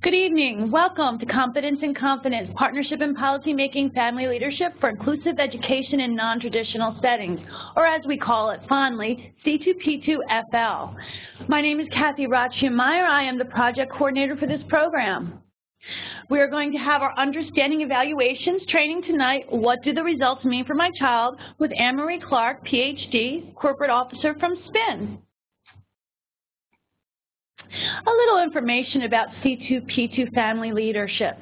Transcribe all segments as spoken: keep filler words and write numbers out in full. Good evening. Welcome to Competence and Confidence, Partnership in Policymaking Family Leadership for Inclusive Education in Non-Traditional Settings, or as we call it fondly, C two P two F L. My name is Kathy Rotchumeyer. I am the project coordinator for this program. We are going to have our Understanding Evaluations training tonight, What Do the Results Mean for My Child, with Annemarie Clarke, P H D, Corporate Officer from SPIN. A little information about C two P two family leadership.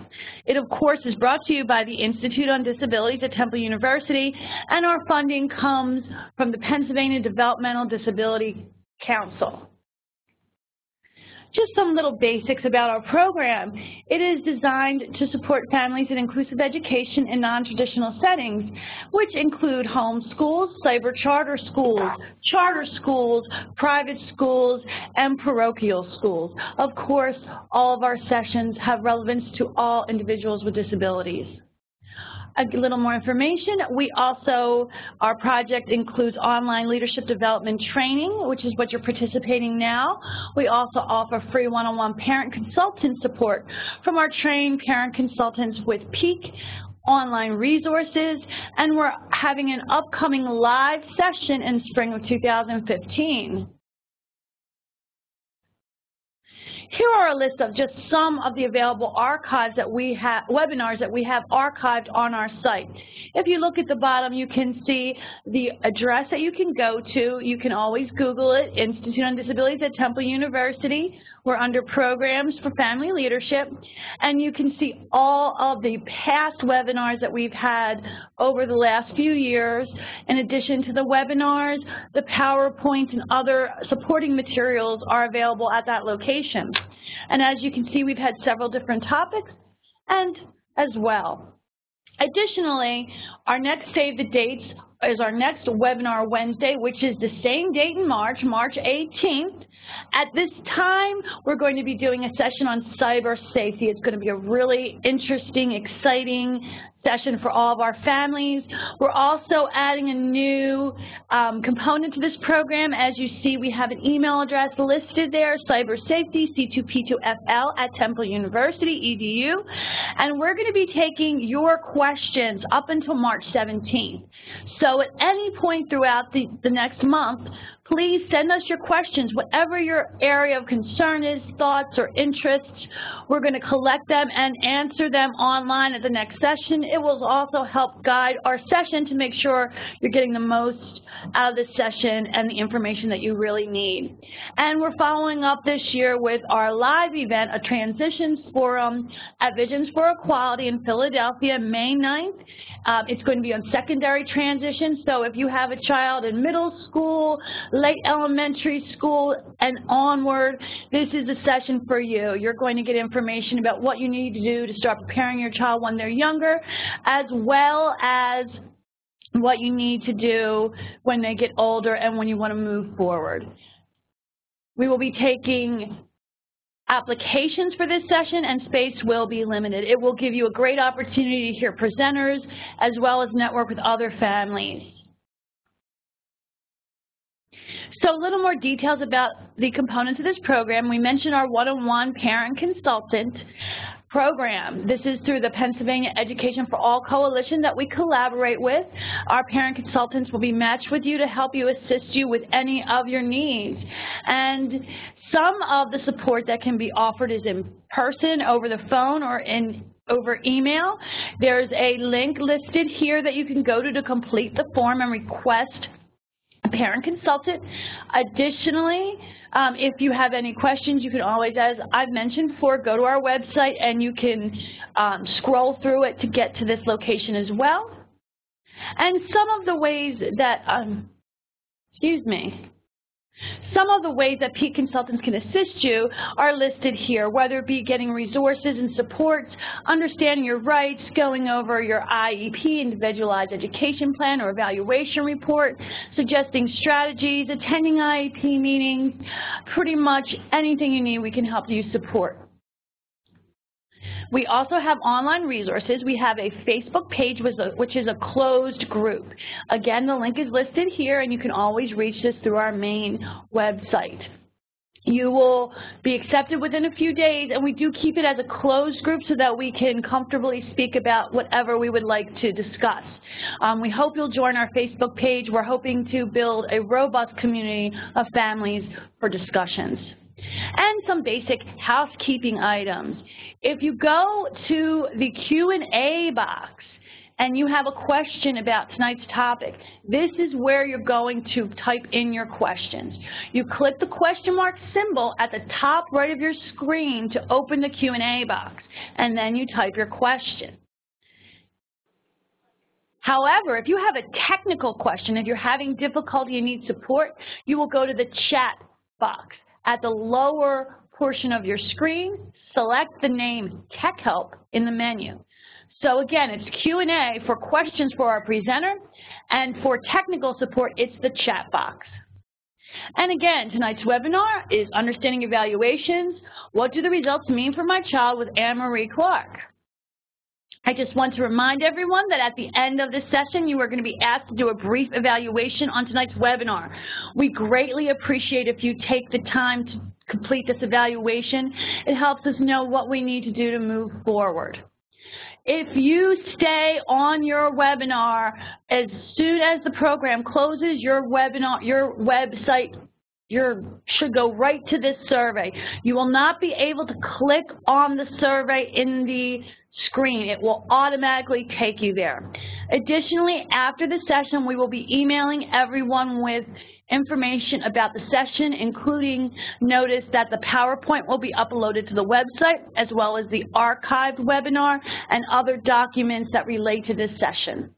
It, of course, is brought to you by the Institute on Disabilities at Temple University, and our funding comes from the Pennsylvania Developmental Disability Council. Just some little basics about our program. It is designed to support families in inclusive education in non-traditional settings, which include home schools, cyber charter schools, charter schools, private schools, and parochial schools. Of course, all of our sessions have relevance to all individuals with disabilities. A little more information. We also, our project includes online leadership development training, which is what you're participating now. We also offer free one-on-one parent consultant support from our trained parent consultants with PEAK, online resources, and we're having an upcoming live session in spring of two thousand fifteen. Here are a list of just some of the available archives that we have, webinars that we have archived on our site. If you look at the bottom, you can see the address that you can go to. You can always Google it, Institute on Disabilities at Temple University. We're under Programs for Family Leadership, and you can see all of the past webinars that we've had over the last few years. In addition to the webinars, the PowerPoints and other supporting materials are available at that location. And as you can see, we've had several different topics and as well. Additionally, our next save the dates is our next webinar Wednesday, which is the same date in March, March eighteenth. At this time, we're going to be doing a session on cyber safety. It's going to be a really interesting, exciting session for all of our families. We're also adding a new um, component to this program. As you see, we have an email address listed there, cyber safety, C two P two F L at Temple University, E D U. And we're going to be taking your questions up until March seventeenth. So at any point throughout the, the next month, please send us your questions, whatever your area of concern is, thoughts or interests. We're going to collect them and answer them online at the next session. It will also help guide our session to make sure you're getting the most out of this session and the information that you really need. And we're following up this year with our live event, a transitions forum at Visions for Equality in Philadelphia, May ninth. Um, it's going to be on secondary transition, so if you have a child in middle school, late elementary school and onward, this is a session for you. You're going to get information about what you need to do to start preparing your child when they're younger, as well as what you need to do when they get older and when you want to move forward. We will be taking applications for this session, and space will be limited. It will give you a great opportunity to hear presenters as well as network with other families. So a little more details about the components of this program. We mentioned our one-on-one parent consultant program. This is through the Pennsylvania Education for All Coalition that we collaborate with. Our parent consultants will be matched with you to help you, assist you with any of your needs. And some of the support that can be offered is in person, over the phone, or in over email. There's a link listed here that you can go to to complete the form and request parent consultant. Additionally, um, if you have any questions, you can always, as I've mentioned before, go to our website and you can um, scroll through it to get to this location as well. And some of the ways that, um, excuse me, some of the ways that PEAT consultants can assist you are listed here, whether it be getting resources and supports, understanding your rights, going over your I E P, Individualized Education Plan or Evaluation Report, suggesting strategies, attending I E P meetings, pretty much anything you need, we can help you support. We also have online resources. We have a Facebook page, which is a closed group. Again, the link is listed here, and you can always reach this through our main website. You will be accepted within a few days, and we do keep it as a closed group so that we can comfortably speak about whatever we would like to discuss. Um, we hope you'll join our Facebook page. We're hoping to build a robust community of families for discussions. And some basic housekeeping items. If you go to the Q and A box and you have a question about tonight's topic, this is where you're going to type in your questions. You click the question mark symbol at the top right of your screen to open the Q and A box, and then you type your question. However, if you have a technical question, if you're having difficulty and need support, you will go to the chat box at the lower portion of your screen. Select the name Tech Help in the menu. So again, it's Q and A for questions for our presenter, and for technical support, it's the chat box. And again, tonight's webinar is Understanding Evaluations, What Do the Results Mean for My Child with Annemarie Clarke. I just want to remind everyone that at the end of this session, you are going to be asked to do a brief evaluation on tonight's webinar. We greatly appreciate if you take the time to complete this evaluation. It helps us know what we need to do to move forward. If you stay on your webinar, as soon as the program closes, your webinar, your website You should go right to this survey. You will not be able to click on the survey in the screen. It will automatically take you there. Additionally, after the session, we will be emailing everyone with information about the session, including notice that the PowerPoint will be uploaded to the website, as well as the archived webinar and other documents that relate to this session.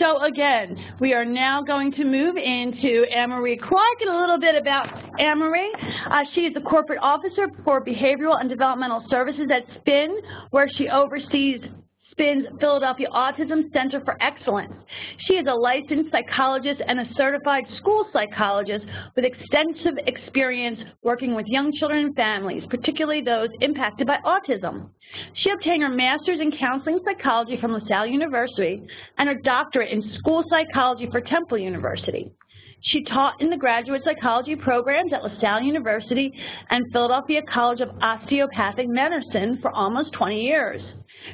So again, we are now going to move into Annemarie Clarke and a little bit about Annemarie. Uh, she is the corporate officer for behavioral and developmental services at SPIN, where she oversees SPIN's Philadelphia Autism Center for Excellence. She is a licensed psychologist and a certified school psychologist with extensive experience working with young children and families, particularly those impacted by autism. She obtained her master's in counseling psychology from LaSalle University and her doctorate in school psychology from Temple University. She taught in the graduate psychology programs at LaSalle University and Philadelphia College of Osteopathic Medicine for almost twenty years.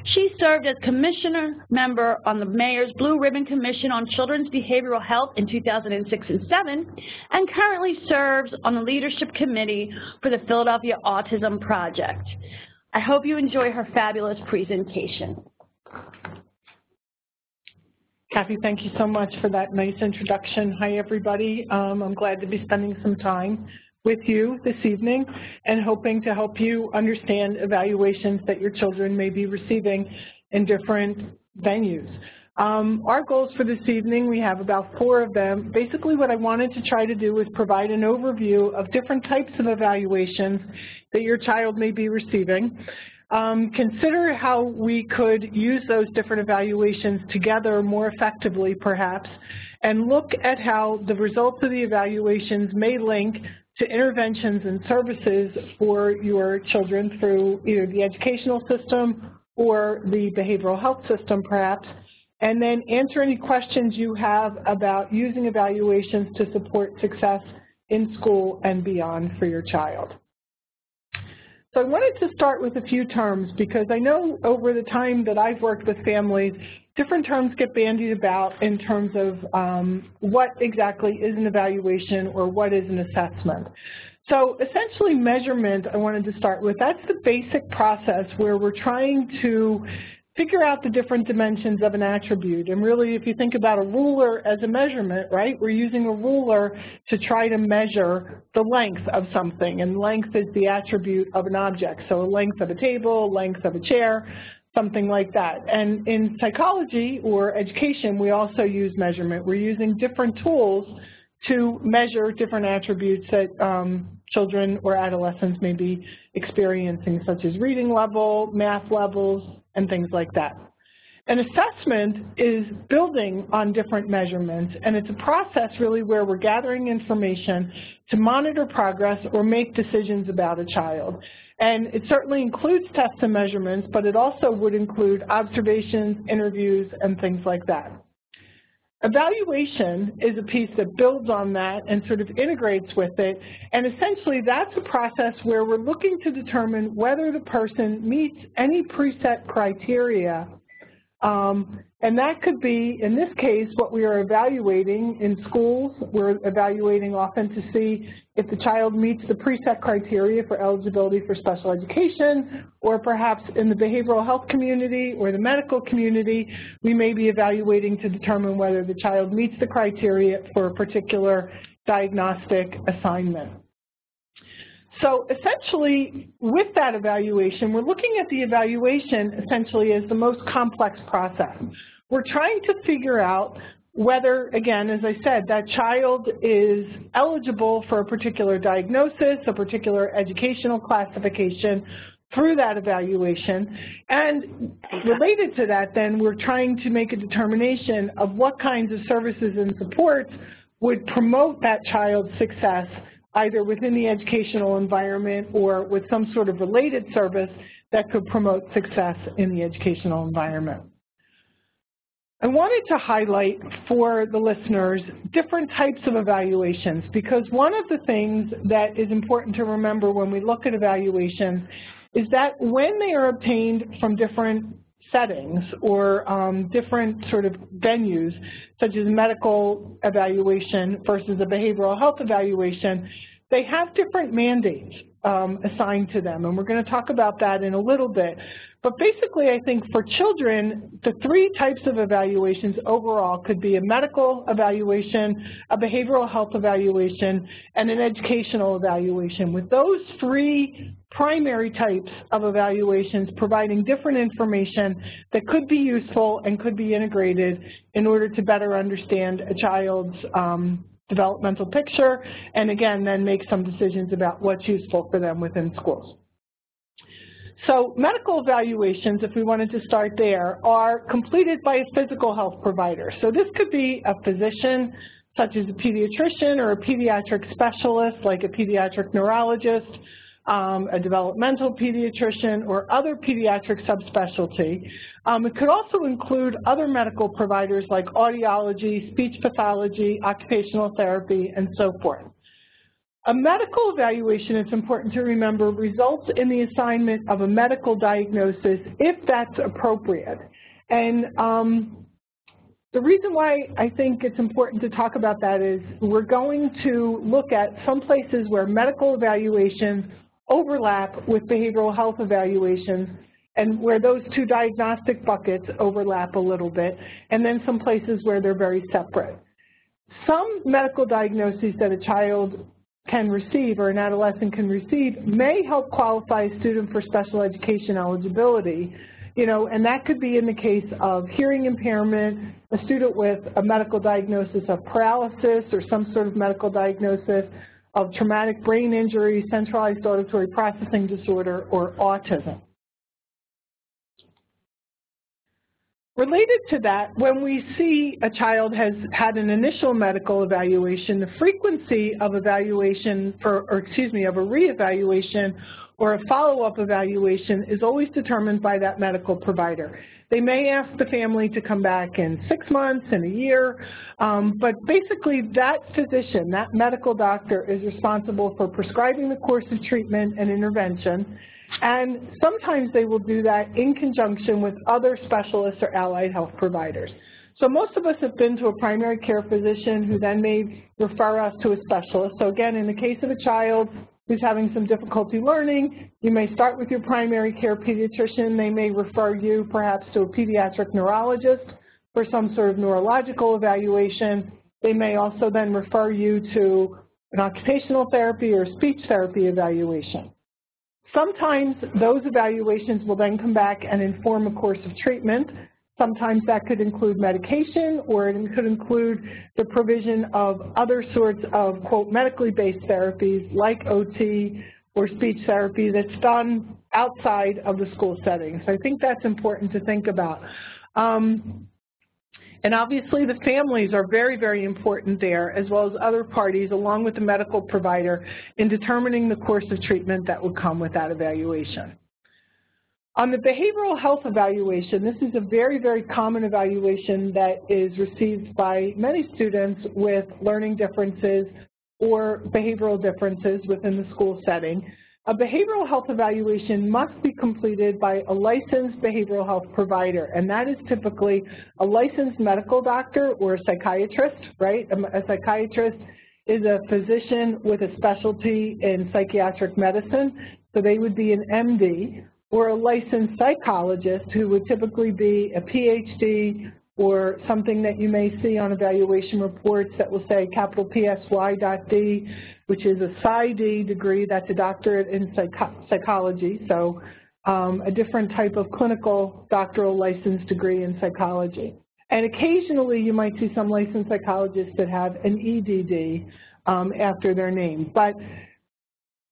She served as commissioner member on the Mayor's Blue Ribbon Commission on Children's Behavioral Health in two thousand six and two thousand seven, and currently serves on the leadership committee for the Philadelphia Autism Project. I hope you enjoy her fabulous presentation. Kathy, thank you so much for that nice introduction. Hi, everybody. Um, I'm glad to be spending some time with you this evening and hoping to help you understand evaluations that your children may be receiving in different venues. Um, our goals for this evening, we have about four of them. Basically, what I wanted to try to do is provide an overview of different types of evaluations that your child may be receiving. Um, consider how we could use those different evaluations together more effectively, perhaps, and look at how the results of the evaluations may link to interventions and services for your children through either the educational system or the behavioral health system, perhaps, and then answer any questions you have about using evaluations to support success in school and beyond for your child. So I wanted to start with a few terms because I know over the time that I've worked with families, different terms get bandied about in terms of um, what exactly is an evaluation or what is an assessment. So essentially measurement, I wanted to start with, that's the basic process where we're trying to figure out the different dimensions of an attribute. And really, if you think about a ruler as a measurement, right, we're using a ruler to try to measure the length of something, and length is the attribute of an object. So a length of a table, length of a chair, something like that. And in psychology or education, we also use measurement. We're using different tools to measure different attributes that um, children or adolescents may be experiencing, such as reading level, math levels, and things like that. An assessment is building on different measurements, and it's a process really where we're gathering information to monitor progress or make decisions about a child. And it certainly includes tests and measurements, but it also would include observations, interviews, and things like that. Evaluation is a piece that builds on that and sort of integrates with it, and essentially that's a process where we're looking to determine whether the person meets any preset criteria, um, and that could be, in this case, what we are evaluating in schools. We're evaluating often to see if the child meets the preset criteria for eligibility for special education, or perhaps in the behavioral health community or the medical community, we may be evaluating to determine whether the child meets the criteria for a particular diagnostic assignment. So essentially, with that evaluation, we're looking at the evaluation essentially as the most complex process. We're trying to figure out whether, again, as I said, that child is eligible for a particular diagnosis, a particular educational classification through that evaluation. And related to that, then, we're trying to make a determination of what kinds of services and supports would promote that child's success, either within the educational environment or with some sort of related service that could promote success in the educational environment. I wanted to highlight for the listeners different types of evaluations, because one of the things that is important to remember when we look at evaluations is that when they are obtained from different settings or um, different sort of venues, such as medical evaluation versus a behavioral health evaluation, they have different mandates um, assigned to them, and we're going to talk about that in a little bit. But basically, I think for children, the three types of evaluations overall could be a medical evaluation, a behavioral health evaluation, and an educational evaluation, with those three primary types of evaluations providing different information that could be useful and could be integrated in order to better understand a child's um, developmental picture, and again, then make some decisions about what's useful for them within schools. So medical evaluations, if we wanted to start there, are completed by a physical health provider. So this could be a physician, such as a pediatrician or a pediatric specialist, like a pediatric neurologist, Um, a developmental pediatrician, or other pediatric subspecialty. Um, it could also include other medical providers like audiology, speech pathology, occupational therapy, and so forth. A medical evaluation, it's important to remember, results in the assignment of a medical diagnosis if that's appropriate. And um, the reason why I think it's important to talk about that is we're going to look at some places where medical evaluations overlap with behavioral health evaluations, and where those two diagnostic buckets overlap a little bit, and then some places where they're very separate. Some medical diagnoses that a child can receive or an adolescent can receive may help qualify a student for special education eligibility, you know, and that could be in the case of hearing impairment, a student with a medical diagnosis of paralysis or some sort of medical diagnosis of traumatic brain injury, centralized auditory processing disorder, or autism. Related to that, when we see a child has had an initial medical evaluation, the frequency of evaluation for, or excuse me, of a reevaluation or a follow-up evaluation is always determined by that medical provider. They may ask the family to come back in six months, in a year, um, but basically that physician, that medical doctor, is responsible for prescribing the course of treatment and intervention, and sometimes they will do that in conjunction with other specialists or allied health providers. So most of us have been to a primary care physician who then may refer us to a specialist. So again, in the case of a child who's having some difficulty learning, you may start with your primary care pediatrician. They may refer you perhaps to a pediatric neurologist for some sort of neurological evaluation. They may also then refer you to an occupational therapy or speech therapy evaluation. Sometimes those evaluations will then come back and inform a course of treatment. Sometimes that could include medication, or it could include the provision of other sorts of, quote, medically based therapies like O T or speech therapy that's done outside of the school setting. So I think that's important to think about. Um, and obviously the families are very, very important there, as well as other parties along with the medical provider in determining the course of treatment that would come with that evaluation. On the behavioral health evaluation, this is a very, very common evaluation that is received by many students with learning differences or behavioral differences within the school setting. A behavioral health evaluation must be completed by a licensed behavioral health provider, and that is typically a licensed medical doctor or a psychiatrist, right? A psychiatrist is a physician with a specialty in psychiatric medicine, so they would be an M D, or a licensed psychologist who would typically be a P H D or something that you may see on evaluation reports that will say capital P S Y dot D, which is a P S Y D degree. That's a doctorate in psycho psychology, so um, a different type of clinical doctoral license degree in psychology. And occasionally you might see some licensed psychologists that have an E D D um, after their name. But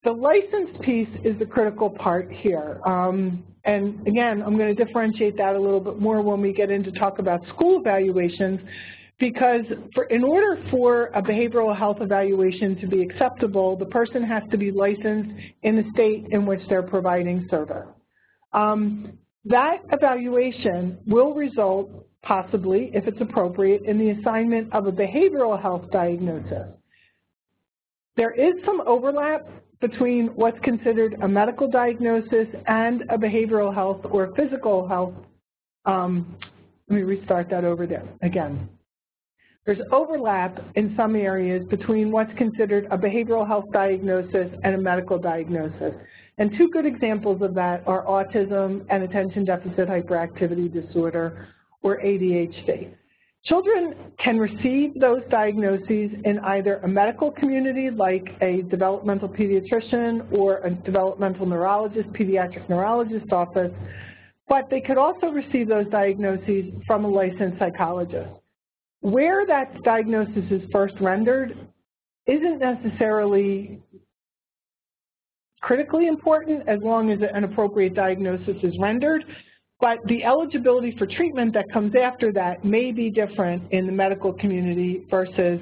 the license piece is the critical part here. Um, and again, I'm going to differentiate that a little bit more when we get into talk about school evaluations, because for, in order for a behavioral health evaluation to be acceptable, the person has to be licensed in the state in which they're providing service. Um, that evaluation will result, possibly, if it's appropriate, in the assignment of a behavioral health diagnosis. There is some overlap between what's considered a medical diagnosis and a behavioral health or physical health. Um, let me restart that over there again. There's overlap in some areas between what's considered a behavioral health diagnosis and a medical diagnosis. And two good examples of that are autism and attention deficit hyperactivity disorder, or A D H D. Children can receive those diagnoses in either a medical community like a developmental pediatrician or a developmental neurologist, pediatric neurologist office, but they could also receive those diagnoses from a licensed psychologist. Where that diagnosis is first rendered isn't necessarily critically important as long as an appropriate diagnosis is rendered. But the eligibility for treatment that comes after that may be different in the medical community versus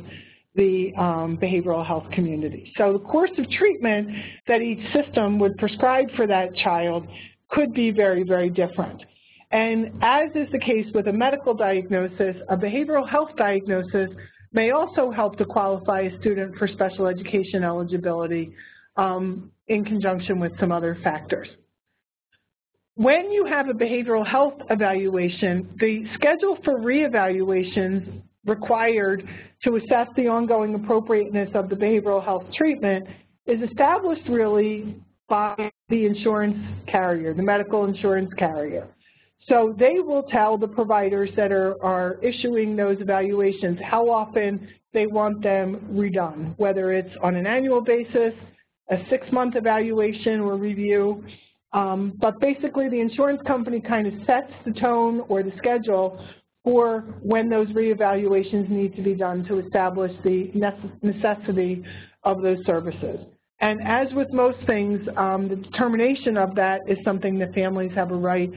the um, behavioral health community. So the course of treatment that each system would prescribe for that child could be very, very different. And as is the case with a medical diagnosis, a behavioral health diagnosis may also help to qualify a student for special education eligibility um, in conjunction with some other factors. When you have a behavioral health evaluation, the schedule for reevaluations required to assess the ongoing appropriateness of the behavioral health treatment is established really by the insurance carrier, the medical insurance carrier. So they will tell the providers that are, are issuing those evaluations how often they want them redone, whether it's on an annual basis, a six-month evaluation or review. Um, but basically, the insurance company kind of sets the tone or the schedule for when those reevaluations need to be done to establish the necessity of those services. And as with most things, um, the determination of that is something that families have a right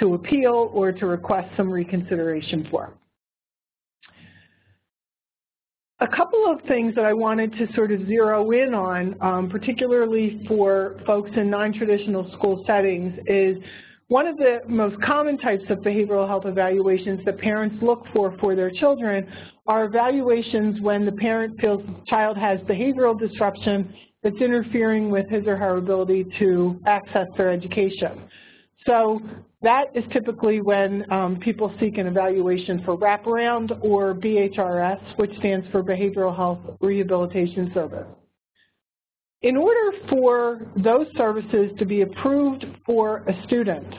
to appeal or to request some reconsideration for. A couple of things that I wanted to sort of zero in on, um, particularly for folks in non-traditional school settings, is one of the most common types of behavioral health evaluations that parents look for for their children are evaluations when the parent feels the child has behavioral disruption that's interfering with his or her ability to access their education. So that is typically when um, people seek an evaluation for wraparound, or B H R S, which stands for Behavioral Health Rehabilitation Service. In order for those services to be approved for a student,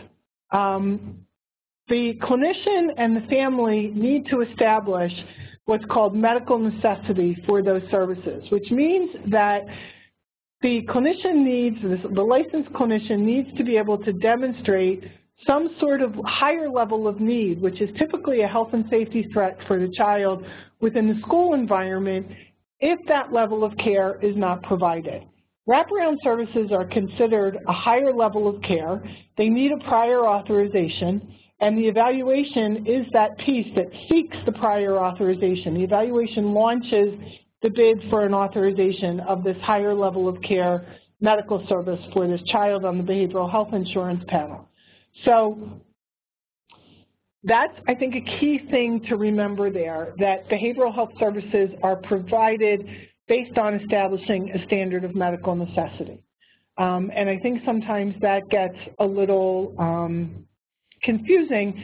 um, the clinician and the family need to establish what's called medical necessity for those services, which means that the clinician needs, the licensed clinician needs to be able to demonstrate some sort of higher level of need, which is typically a health and safety threat for the child within the school environment if that level of care is not provided. Wraparound services are considered a higher level of care. They need a prior authorization, and the evaluation is that piece that seeks the prior authorization. The evaluation launches the bid for an authorization of this higher level of care medical service for this child on the behavioral health insurance panel. So that's, I think, a key thing to remember there, that behavioral health services are provided based on establishing a standard of medical necessity. Um, and I think sometimes that gets a little um, confusing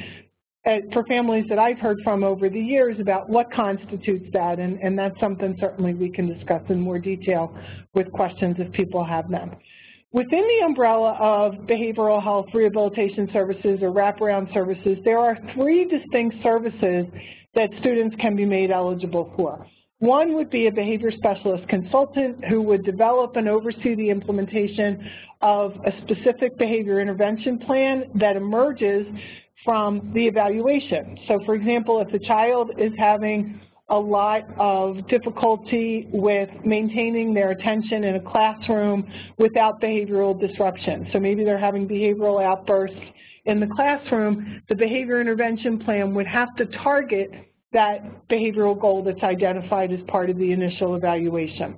for families that I've heard from over the years about what constitutes that, and, and that's something certainly we can discuss in more detail with questions if people have them. Within the umbrella of behavioral health rehabilitation services or wraparound services, there are three distinct services that students can be made eligible for. One would be a behavior specialist consultant who would develop and oversee the implementation of a specific behavior intervention plan that emerges from the evaluation. So, for example, if a child is having a lot of difficulty with maintaining their attention in a classroom without behavioral disruption. So maybe they're having behavioral outbursts in the classroom, the behavior intervention plan would have to target that behavioral goal that's identified as part of the initial evaluation.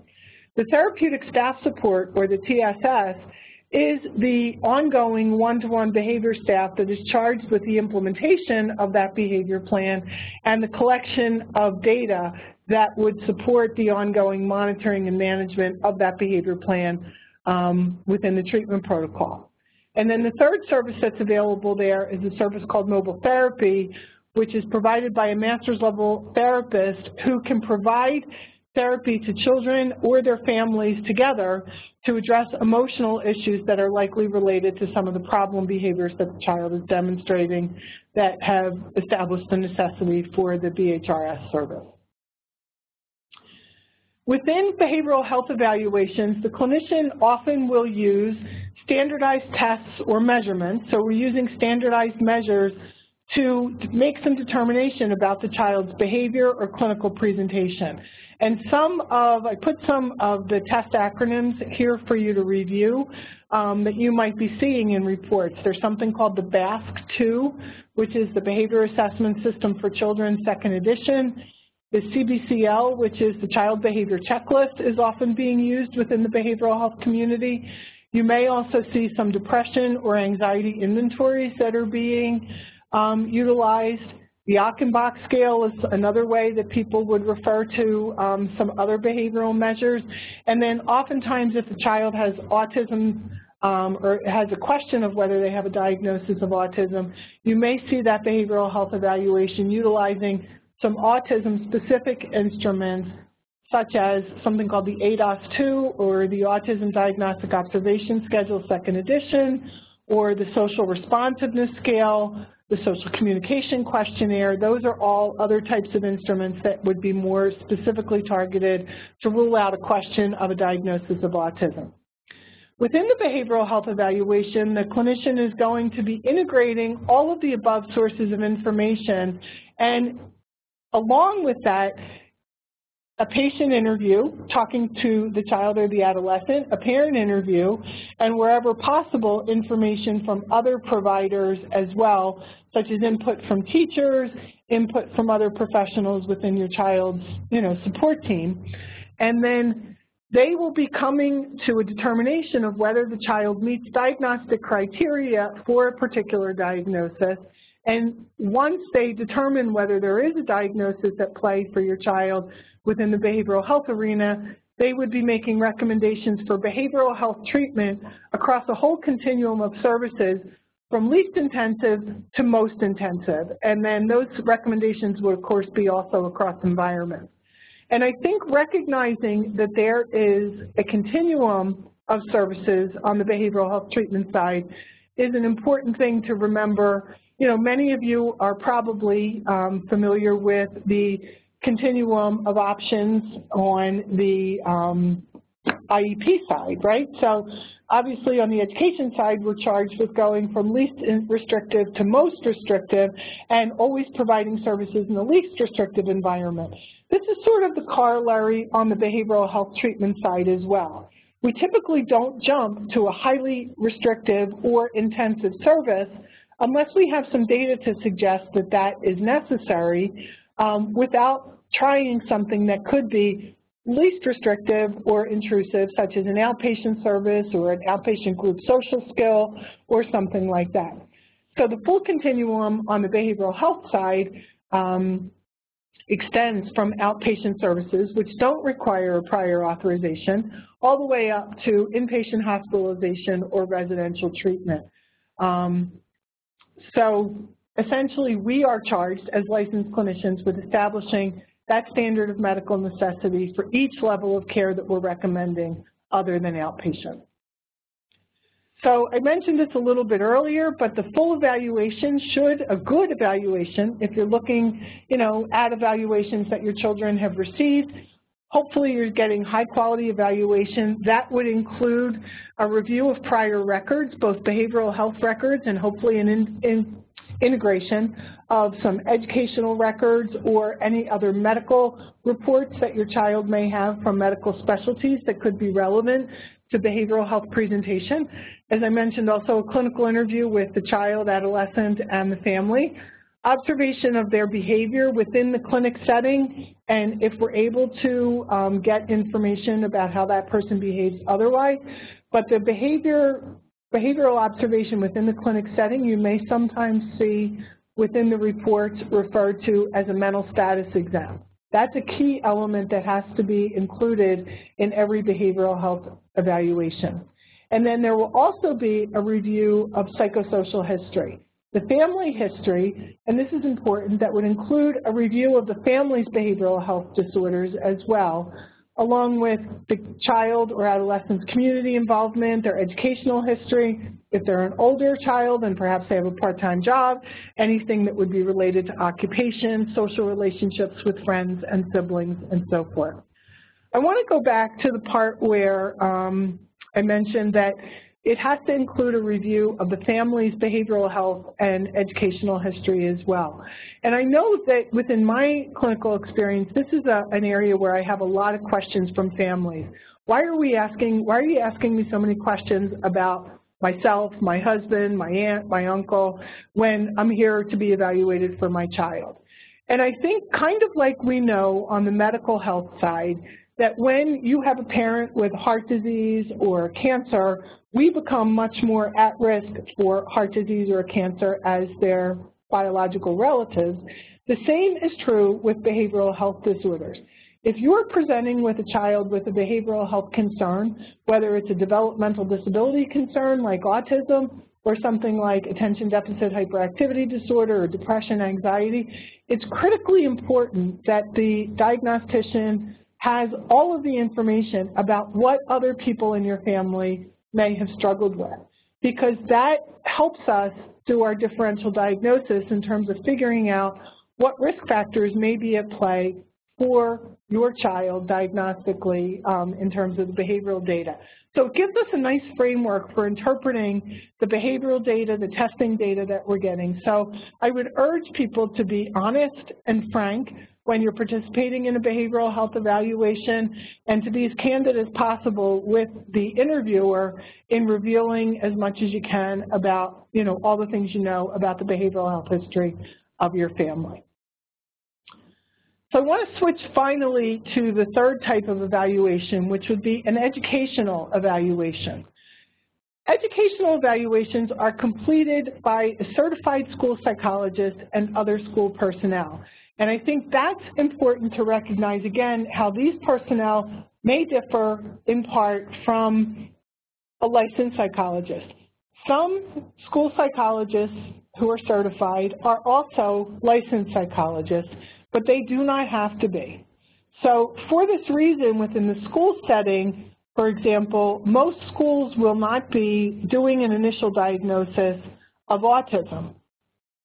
The therapeutic staff support, or the T S S, is the ongoing one-to-one behavior staff that is charged with the implementation of that behavior plan and the collection of data that would support the ongoing monitoring and management of that behavior plan um, within the treatment protocol. And then the third service that's available there is a service called mobile therapy, which is provided by a master's level therapist who can provide therapy to children or their families together to address emotional issues that are likely related to some of the problem behaviors that the child is demonstrating that have established the necessity for the B H R S service. Within behavioral health evaluations, the clinician often will use standardized tests or measurements, so we're using standardized measures to make some determination about the child's behavior or clinical presentation. And some of, I put some of the test acronyms here for you to review um, that you might be seeing in reports. There's something called the B A S C two, which is the Behavior Assessment System for Children, second edition. The C B C L, which is the Child Behavior Checklist, is often being used within the behavioral health community. You may also see some depression or anxiety inventories that are being Um, utilized. The Achenbach scale is another way that people would refer to um, some other behavioral measures. And then oftentimes if a child has autism um, or has a question of whether they have a diagnosis of autism, you may see that behavioral health evaluation utilizing some autism-specific instruments such as something called the A D O S two or the Autism Diagnostic Observation Schedule, second edition, or the Social Responsiveness Scale, the Social Communication Questionnaire. Those are all other types of instruments that would be more specifically targeted to rule out a question of a diagnosis of autism. Within the behavioral health evaluation, the clinician is going to be integrating all of the above sources of information, and along with that, a patient interview, talking to the child or the adolescent, a parent interview, and wherever possible, information from other providers as well, such as input from teachers, input from other professionals within your child's, you know, support team. And then they will be coming to a determination of whether the child meets diagnostic criteria for a particular diagnosis. And once they determine whether there is a diagnosis at play for your child within the behavioral health arena, they would be making recommendations for behavioral health treatment across a whole continuum of services from least intensive to most intensive. And then those recommendations would, of course, be also across environments. And I think recognizing that there is a continuum of services on the behavioral health treatment side is an important thing to remember. You know, many of you are probably um, familiar with the continuum of options on the um, I E P side, right? So obviously on the education side, we're charged with going from least restrictive to most restrictive and always providing services in the least restrictive environment. This is sort of the corollary on the behavioral health treatment side as well. We typically don't jump to a highly restrictive or intensive service unless we have some data to suggest that that is necessary um, without trying something that could be least restrictive or intrusive, such as an outpatient service or an outpatient group social skill or something like that. So the full continuum on the behavioral health side um, extends from outpatient services, which don't require a prior authorization, all the way up to inpatient hospitalization or residential treatment. Um, so essentially, we are charged as licensed clinicians with establishing that standard of medical necessity for each level of care that we're recommending other than outpatient. So I mentioned this a little bit earlier, but the full evaluation should, a good evaluation, if you're looking, you know, at evaluations that your children have received, hopefully you're getting high quality evaluation. That would include a review of prior records, both behavioral health records and hopefully an in, in integration of some educational records or any other medical reports that your child may have from medical specialties that could be relevant to behavioral health presentation. As I mentioned, also a clinical interview with the child, adolescent, and the family. Observation of their behavior within the clinic setting, and if we're able to um, get information about how that person behaves otherwise. But the behavior, behavioral observation within the clinic setting, you may sometimes see within the reports referred to as a mental status exam. That's a key element that has to be included in every behavioral health evaluation. And then there will also be a review of psychosocial history. The family history, and this is important, that would include a review of the family's behavioral health disorders as well, along with the child or adolescent's community involvement, their educational history, if they're an older child and perhaps they have a part-time job, anything that would be related to occupation, social relationships with friends and siblings, and so forth. I want to go back to the part where um, I mentioned that it has to include a review of the family's behavioral health and educational history as well. And I know that within my clinical experience, this is a, an area where I have a lot of questions from families. Why are we asking, why are you asking me so many questions about myself, my husband, my aunt, my uncle, when I'm here to be evaluated for my child? And I think, kind of like we know on the medical health side, that when you have a parent with heart disease or cancer, we become much more at risk for heart disease or cancer as their biological relatives. The same is true with behavioral health disorders. If you're presenting with a child with a behavioral health concern, whether it's a developmental disability concern like autism or something like attention deficit hyperactivity disorder or depression, anxiety, it's critically important that the diagnostician has all of the information about what other people in your family may have struggled with, because that helps us do our differential diagnosis in terms of figuring out what risk factors may be at play for your child diagnostically um, in terms of the behavioral data. So it gives us a nice framework for interpreting the behavioral data, the testing data that we're getting. So I would urge people to be honest and frank when you're participating in a behavioral health evaluation, and to be as candid as possible with the interviewer in revealing as much as you can about, you know, all the things you know about the behavioral health history of your family. So I want to switch finally to the third type of evaluation, which would be an educational evaluation. Educational evaluations are completed by a certified school psychologist and other school personnel. And I think that's important to recognize, again, how these personnel may differ in part from a licensed psychologist. Some school psychologists who are certified are also licensed psychologists, but they do not have to be. So for this reason, within the school setting, for example, most schools will not be doing an initial diagnosis of autism.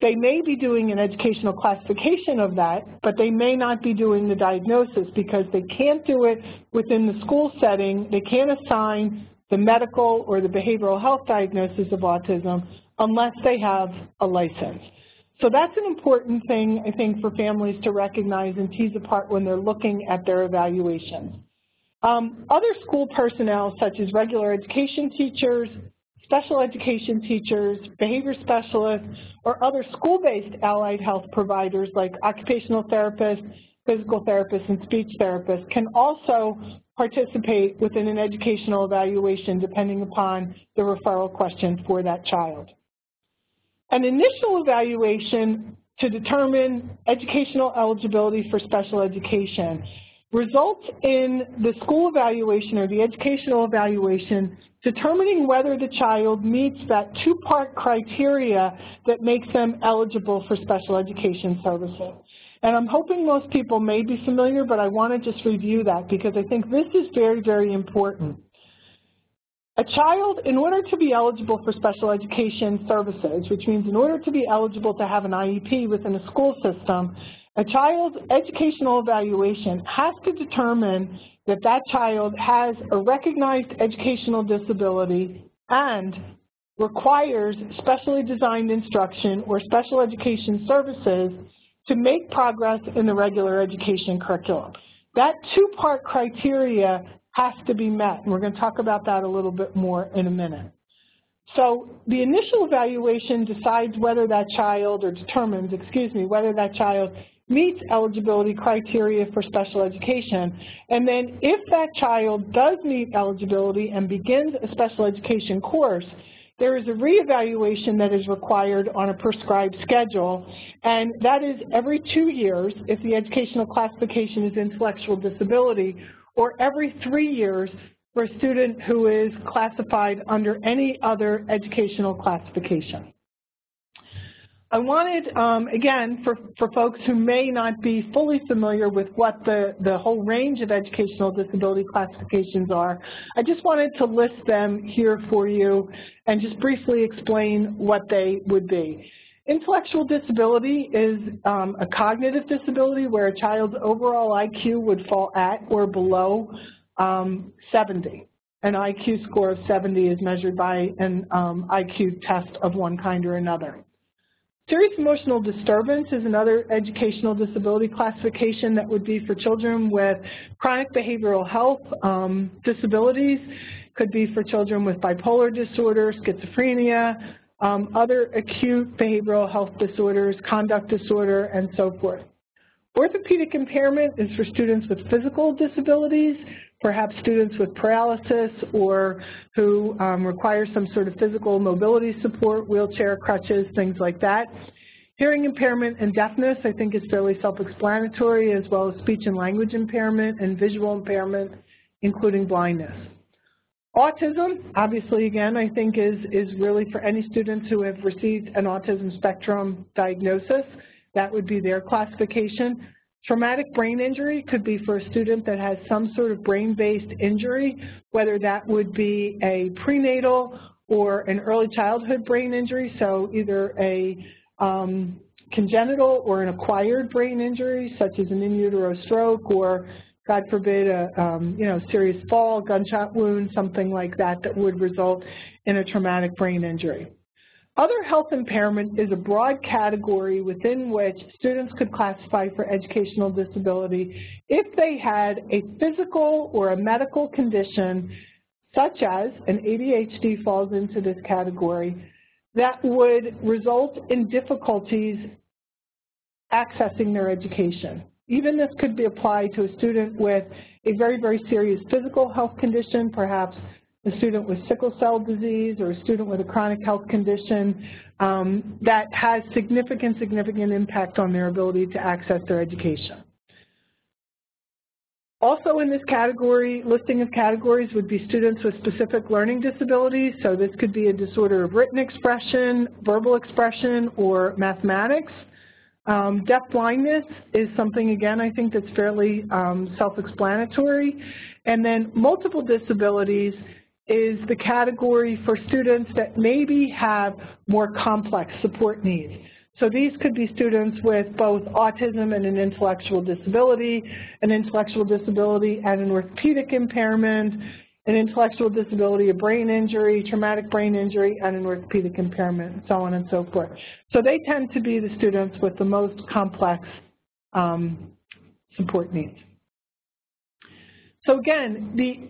They may be doing an educational classification of that, but they may not be doing the diagnosis because they can't do it within the school setting. They can't assign the medical or the behavioral health diagnosis of autism unless they have a license. So that's an important thing, I think, for families to recognize and tease apart when they're looking at their evaluations. Um, other school personnel, such as regular education teachers, special education teachers, behavior specialists, or other school-based allied health providers like occupational therapists, physical therapists, and speech therapists can also participate within an educational evaluation depending upon the referral question for that child. an initial evaluation to determine educational eligibility for special education. Results in the school evaluation or the educational evaluation determining whether the child meets that two-part criteria that makes them eligible for special education services. And I'm hoping most people may be familiar, but I want to just review that because I think this is very, very important. A child, in order to be eligible for special education services, which means in order to be eligible to have an I E P within a school system, a child's educational evaluation has to determine that that child has a recognized educational disability and requires specially designed instruction or special education services to make progress in the regular education curriculum. That two-part criteria has to be met, and we're going to talk about that a little bit more in a minute. So the initial evaluation decides whether that child, or determines, excuse me, whether that child meets eligibility criteria for special education. And then if that child does meet eligibility and begins a special education course, there is a reevaluation that is required on a prescribed schedule, and that is every two years if the educational classification is intellectual disability, or every three years for a student who is classified under any other educational classification. I wanted, um, again, for, for folks who may not be fully familiar with what the, the whole range of educational disability classifications are, I just wanted to list them here for you and just briefly explain what they would be. Intellectual disability is um, a cognitive disability where a child's overall I Q would fall at or below um, seventy. An I Q score of seventy is measured by an um, I Q test of one kind or another. Serious emotional disturbance is another educational disability classification that would be for children with chronic behavioral health um, disabilities, could be for children with bipolar disorder, schizophrenia, um, other acute behavioral health disorders, conduct disorder, and so forth. Orthopedic impairment is for students with physical disabilities, perhaps students with paralysis or who um, require some sort of physical mobility support, wheelchair, crutches, things like that. Hearing impairment and deafness, I think, is fairly self-explanatory, as well as speech and language impairment and visual impairment, including blindness. Autism, obviously, again, I think is, is really for any students who have received an autism spectrum diagnosis. That would be their classification. Traumatic brain injury could be for a student that has some sort of brain-based injury, whether that would be a prenatal or an early childhood brain injury, so either a um, congenital or an acquired brain injury, such as an in utero stroke or, God forbid, a um, you know, serious fall, gunshot wound, something like that that would result in a traumatic brain injury. Other health impairment is a broad category within which students could classify for educational disability if they had a physical or a medical condition, such as, and A D H D falls into this category, that would result in difficulties accessing their education. Even this could be applied to a student with a very, very serious physical health condition, perhaps a student with sickle cell disease or a student with a chronic health condition um, that has significant, significant impact on their ability to access their education. Also in this category, listing of categories would be students with specific learning disabilities. So this could be a disorder of written expression, verbal expression, or mathematics. Um, Deafblindness is something, again, I think that's fairly um, self-explanatory. And then multiple disabilities is the category for students that maybe have more complex support needs. So these could be students with both autism and an intellectual disability, an intellectual disability and an orthopedic impairment, an intellectual disability, a brain injury, traumatic brain injury, and an orthopedic impairment, and so on and so forth. So they tend to be the students with the most complex um, support needs. So again, the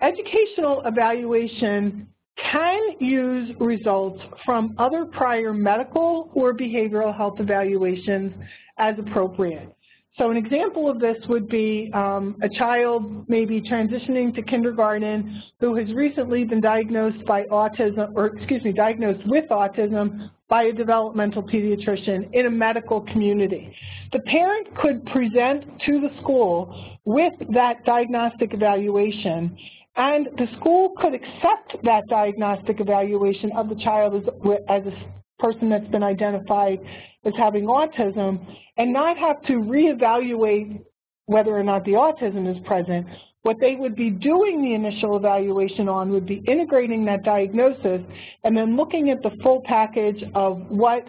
educational evaluation can use results from other prior medical or behavioral health evaluations as appropriate. So an example of this would be um, a child maybe transitioning to kindergarten who has recently been diagnosed by autism, or excuse me, diagnosed with autism by a developmental pediatrician in a medical community. The parent could present to the school with that diagnostic evaluation, and the school could accept that diagnostic evaluation of the child as, as a person that's been identified as having autism and not have to reevaluate whether or not the autism is present. What they would be doing the initial evaluation on would be integrating that diagnosis and then looking at the full package of what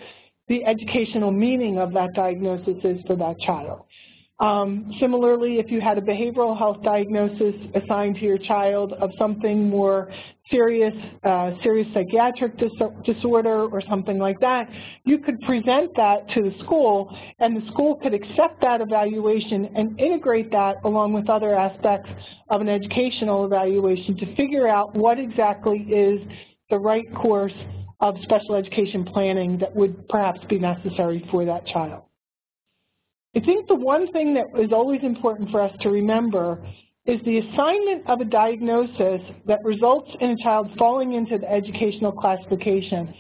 the educational meaning of that diagnosis is for that child. Um, similarly, if you had a behavioral health diagnosis assigned to your child of something more serious, uh, serious psychiatric dis disorder or something like that, you could present that to the school, and the school could accept that evaluation and integrate that along with other aspects of an educational evaluation to figure out what exactly is the right course of special education planning that would perhaps be necessary for that child. I think the one thing that is always important for us to remember is the assignment of a diagnosis that results in a child falling into the educational classification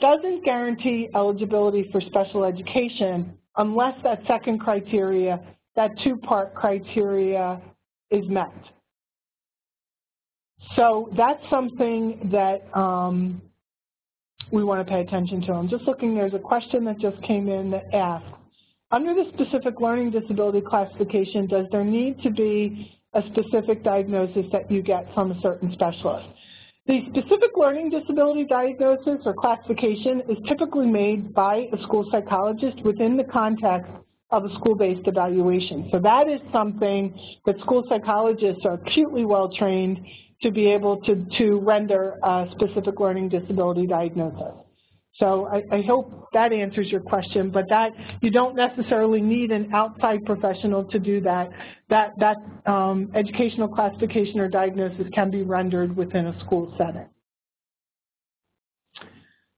doesn't guarantee eligibility for special education unless that second criteria, that two-part criteria, is met. So that's something that um, we want to pay attention to. I'm just looking, there's a question that just came in that asks, under the specific learning disability classification, does there need to be a specific diagnosis that you get from a certain specialist? The specific learning disability diagnosis or classification is typically made by a school psychologist within the context of a school-based evaluation. So that is something that school psychologists are acutely well-trained to be able to, to render a specific learning disability diagnosis. So I, I hope that answers your question, but that you don't necessarily need an outside professional to do that. That, that um, educational classification or diagnosis can be rendered within a school setting.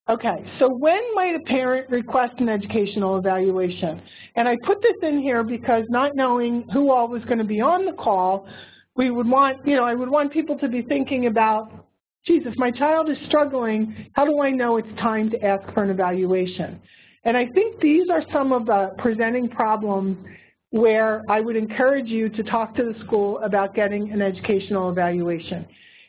Okay, so when might a parent request an educational evaluation? And I put this in here because not knowing who all was going to be on the call, we would want, you know, I would want people to be thinking about, geez, if my child is struggling, how do I know it's time to ask for an evaluation? And I think these are some of the presenting problems where I would encourage you to talk to the school about getting an educational evaluation.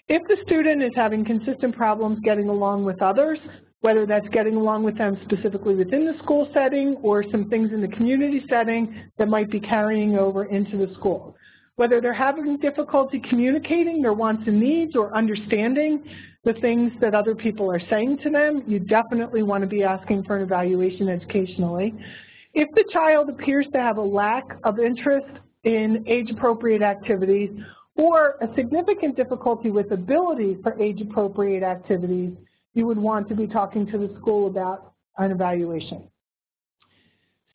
If the student is having consistent problems getting along with others, whether that's getting along with them specifically within the school setting or some things in the community setting that might be carrying over into the school. Whether they're having difficulty communicating their wants and needs or understanding the things that other people are saying to them, you definitely want to be asking for an evaluation educationally. If the child appears to have a lack of interest in age-appropriate activities or a significant difficulty with ability for age-appropriate activities, you would want to be talking to the school about an evaluation.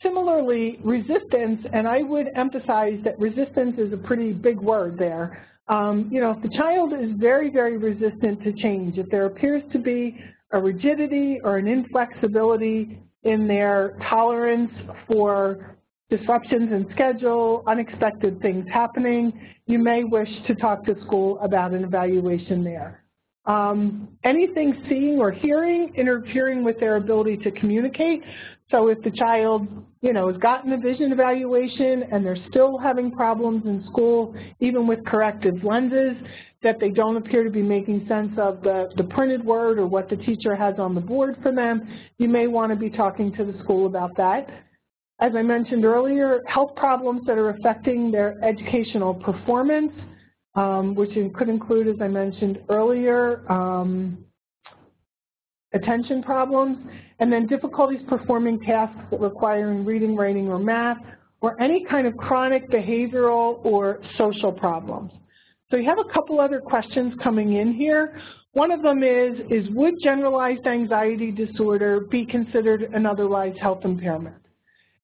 Similarly, resistance, and I would emphasize that resistance is a pretty big word there. Um, you know, if the child is very, very resistant to change, if there appears to be a rigidity or an inflexibility in their tolerance for disruptions in schedule, unexpected things happening, you may wish to talk to school about an evaluation there. Um, anything seeing or hearing interfering with their ability to communicate. So if the child, you know, has gotten a vision evaluation and they're still having problems in school, even with corrective lenses, that they don't appear to be making sense of the, the printed word or what the teacher has on the board for them, you may want to be talking to the school about that. As I mentioned earlier, health problems that are affecting their educational performance, um, which could include, as I mentioned earlier, um, attention problems, and then difficulties performing tasks that requiring reading, writing, or math, or any kind of chronic behavioral or social problems. So you have a couple other questions coming in here. One of them is, is would generalized anxiety disorder be considered an otherwise health impairment?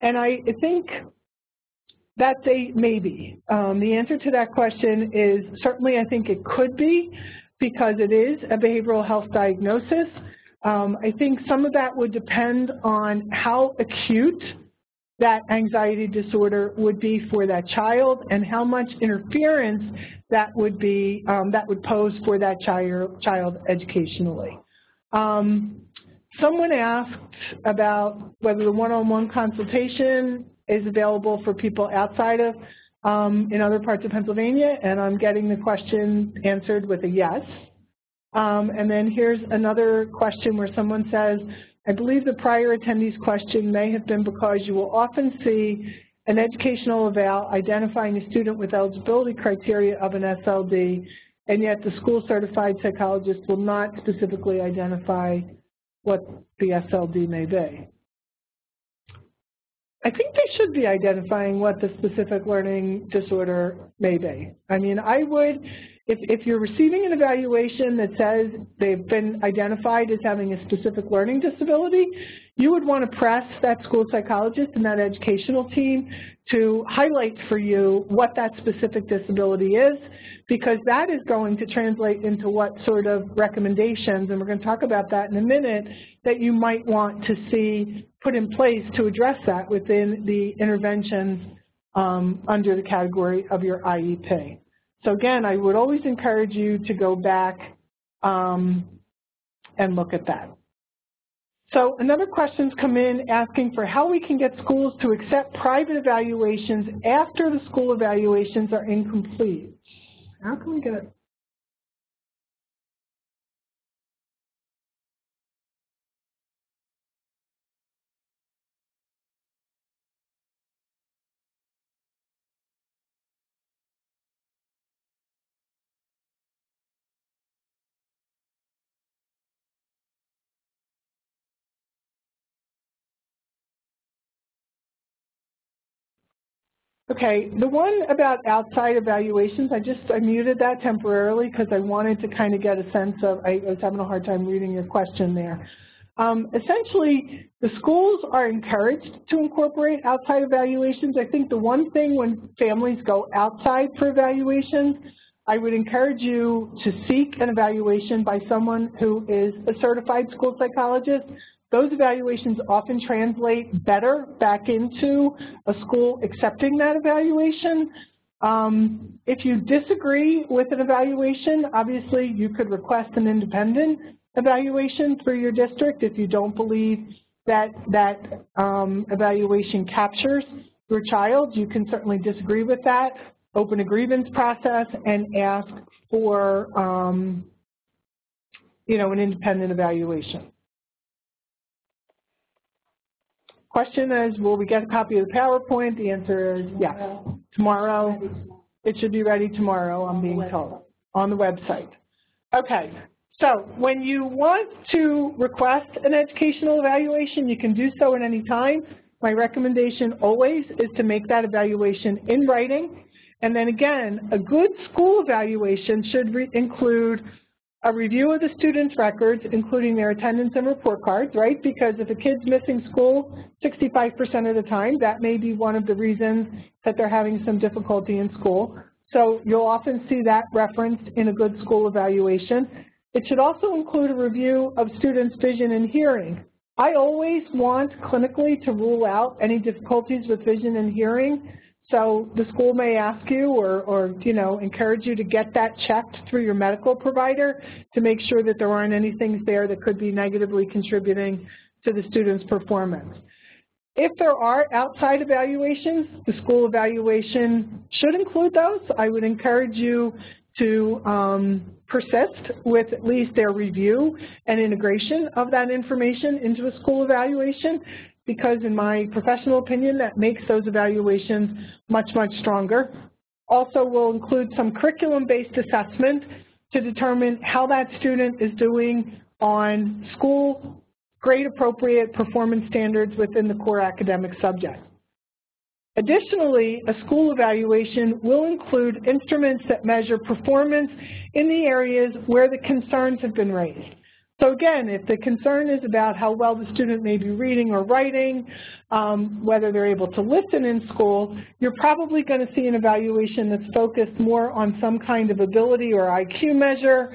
And I think that's a maybe. Um, the answer to that question is certainly I think it could be, because it is a behavioral health diagnosis. Um, I think some of that would depend on how acute that anxiety disorder would be for that child and how much interference that would be, um, that would pose for that child, child educationally. Um, someone asked about whether the one-on-one consultation is available for people outside of, um, in other parts of Pennsylvania, and I'm getting the question answered with a yes. Um, and then here's another question where someone says, I believe the prior attendee's question may have been because you will often see an educational eval identifying a student with eligibility criteria of an S L D, and yet the school certified psychologist will not specifically identify what the S L D may be. I think they should be identifying what the specific learning disorder may be. I mean, I would, if, if you're receiving an evaluation that says they've been identified as having a specific learning disability, you would want to press that school psychologist and that educational team to highlight for you what that specific disability is, because that is going to translate into what sort of recommendations, and we're going to talk about that in a minute, that you might want to see put in place to address that within the interventions um, under the category of your I E P. So again, I would always encourage you to go back um, and look at that. So another question's come in asking for how we can get schools to accept private evaluations after the school evaluations are incomplete. How can we get it? Okay, the one about outside evaluations, I just I muted that temporarily because I wanted to kind of get a sense of, I was having a hard time reading your question there. Um, essentially, the schools are encouraged to incorporate outside evaluations. I think the one thing when families go outside for evaluations, I would encourage you to seek an evaluation by someone who is a certified school psychologist. Those evaluations often translate better back into a school accepting that evaluation. Um, if you disagree with an evaluation, obviously you could request an independent evaluation through your district if you don't believe that that um, evaluation captures your child. You can certainly disagree with that, open a grievance process, and ask for um, you know, an independent evaluation. Question is, will we get a copy of the PowerPoint? The answer is yes. Tomorrow, it should be ready tomorrow, I'm being told, on the website. Okay, so when you want to request an educational evaluation, you can do so at any time. My recommendation always is to make that evaluation in writing. And then again, a good school evaluation should re- include a review of the students' records, including their attendance and report cards, right? Because if a kid's missing school sixty-five percent of the time, that may be one of the reasons that they're having some difficulty in school. So you'll often see that referenced in a good school evaluation. It should also include a review of students' vision and hearing. I always want clinically to rule out any difficulties with vision and hearing. So the school may ask you or, or, you know, encourage you to get that checked through your medical provider to make sure that there aren't any things there that could be negatively contributing to the student's performance. If there are outside evaluations, the school evaluation should include those. I would encourage you to um, persist with at least their review and integration of that information into a school evaluation, because in my professional opinion, that makes those evaluations much, much stronger. Also, we'll include some curriculum-based assessment to determine how that student is doing on school grade-appropriate performance standards within the core academic subject. Additionally, a school evaluation will include instruments that measure performance in the areas where the concerns have been raised. So again, if the concern is about how well the student may be reading or writing, um, whether they're able to listen in school, you're probably going to see an evaluation that's focused more on some kind of ability or I Q measure,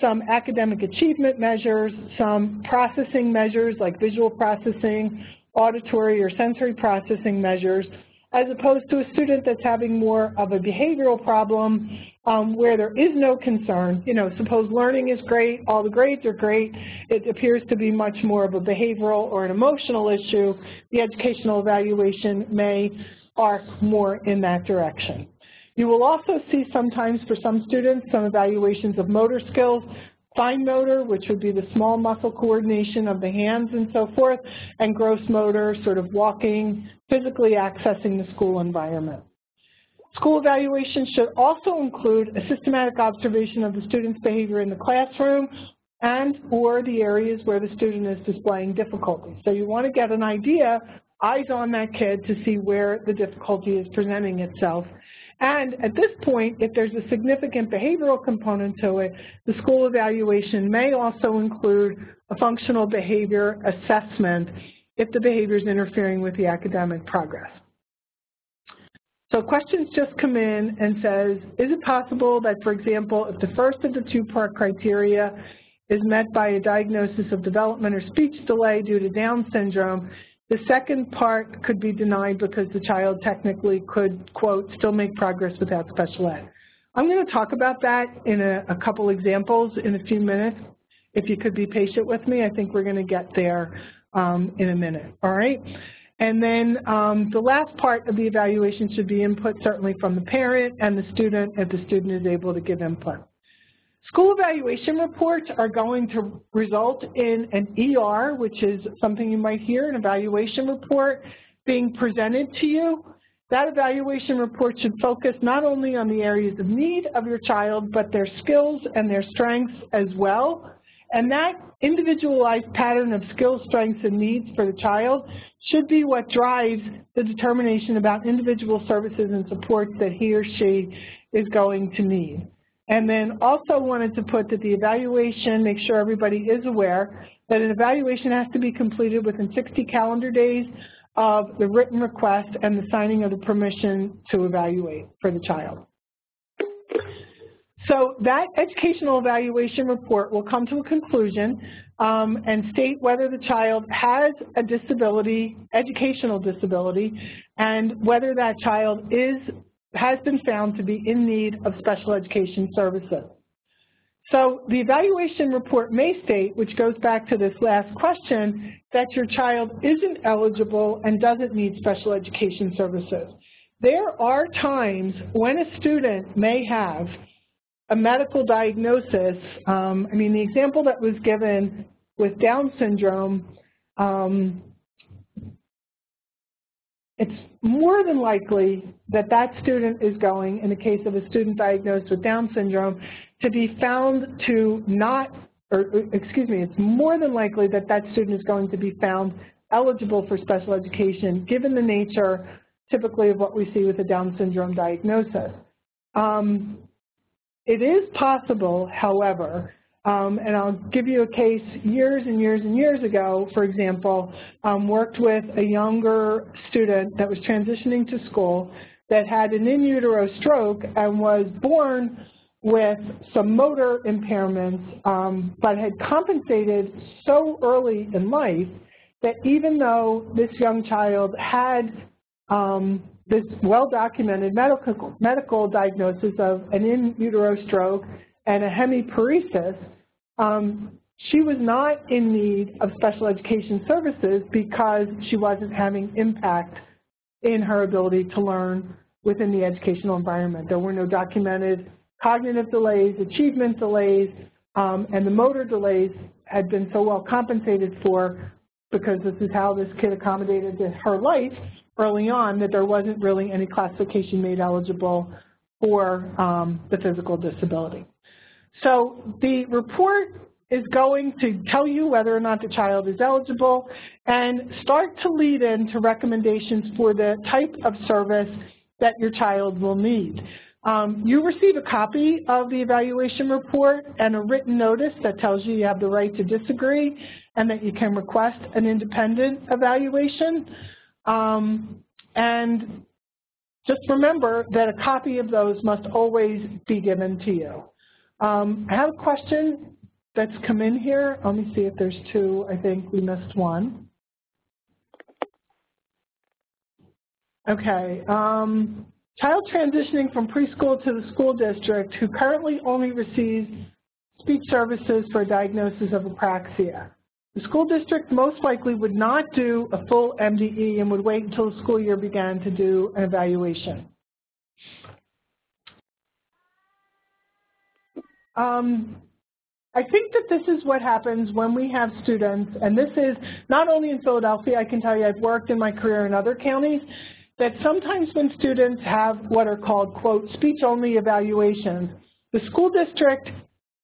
some academic achievement measures, some processing measures like visual processing, auditory or sensory processing measures, as opposed to a student that's having more of a behavioral problem um, where there is no concern. You know, suppose learning is great, all the grades are great, it appears to be much more of a behavioral or an emotional issue. The educational evaluation may arc more in that direction. You will also see sometimes for some students some evaluations of motor skills, fine motor, which would be the small muscle coordination of the hands and so forth, and gross motor, sort of walking, physically accessing the school environment. School evaluation should also include a systematic observation of the student's behavior in the classroom and or the areas where the student is displaying difficulty. So you want to get an idea, eyes on that kid to see where the difficulty is presenting itself. And at this point, if there's a significant behavioral component to it, the school evaluation may also include a functional behavior assessment if the behavior is interfering with the academic progress. So questions just come in and says, is it possible that, for example, if the first of the two-part criteria is met by a diagnosis of development or speech delay due to Down syndrome, the second part could be denied because the child technically could, quote, still make progress without special ed? I'm going to talk about that in a, a couple examples in a few minutes. If you could be patient with me, I think we're going to get there um, in a minute, all right? And then um, the last part of the evaluation should be input certainly from the parent and the student if the student is able to give input. School evaluation reports are going to result in an E R, which is something you might hear, an evaluation report being presented to you. That evaluation report should focus not only on the areas of need of your child, but their skills and their strengths as well. And that individualized pattern of skills, strengths, and needs for the child should be what drives the determination about individual services and supports that he or she is going to need. And then also wanted to put that the evaluation, make sure everybody is aware, that an evaluation has to be completed within sixty calendar days of the written request and the signing of the permission to evaluate for the child. So that educational evaluation report will come to a conclusion um, and state whether the child has a disability, educational disability, and whether that child is has been found to be in need of special education services. So the evaluation report may state, which goes back to this last question, that your child isn't eligible and doesn't need special education services. There are times when a student may have a medical diagnosis. Um, I mean, the example that was given with Down syndrome, um, it's more than likely that that student is going, in the case of a student diagnosed with Down syndrome, to be found to not, or excuse me, it's more than likely that that student is going to be found eligible for special education, given the nature typically of what we see with a Down syndrome diagnosis. Um, it is possible, however, Um, and I'll give you a case years and years and years ago, for example, um, worked with a younger student that was transitioning to school that had an in utero stroke and was born with some motor impairments, um, but had compensated so early in life that even though this young child had um, this well-documented medical, medical diagnosis of an in utero stroke and a hemiparesis, Um, she was not in need of special education services because she wasn't having impact in her ability to learn within the educational environment. There were no documented cognitive delays, achievement delays, um, and the motor delays had been so well compensated for because this is how this kid accommodated her life early on that there wasn't really any classification made eligible for um, the physical disability. So the report is going to tell you whether or not the child is eligible and start to lead into recommendations for the type of service that your child will need. Um, you receive a copy of the evaluation report and a written notice that tells you you have the right to disagree and that you can request an independent evaluation. Um, and just remember that a copy of those must always be given to you. Um, I have a question that's come in here. Let me see if there's two. I think we missed one. Okay. Um, child transitioning from preschool to the school district who currently only receives speech services for a diagnosis of apraxia. The school district most likely would not do a full M D E and would wait until the school year began to do an evaluation. Um, I think that this is what happens when we have students, and this is not only in Philadelphia, I can tell you I've worked in my career in other counties, that sometimes when students have what are called, quote, speech-only evaluations, the school district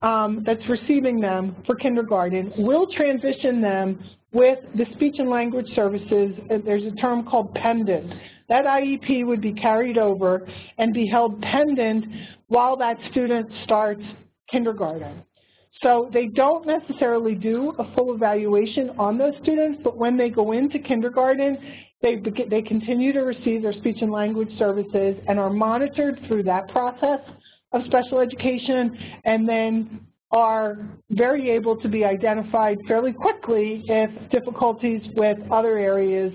um, that's receiving them for kindergarten will transition them with the speech and language services. There's a term called pendant. That I E P would be carried over and be held pendant while that student starts kindergarten. So they don't necessarily do a full evaluation on those students, but when they go into kindergarten, they, they continue to receive their speech and language services and are monitored through that process of special education, and then are very able to be identified fairly quickly if difficulties with other areas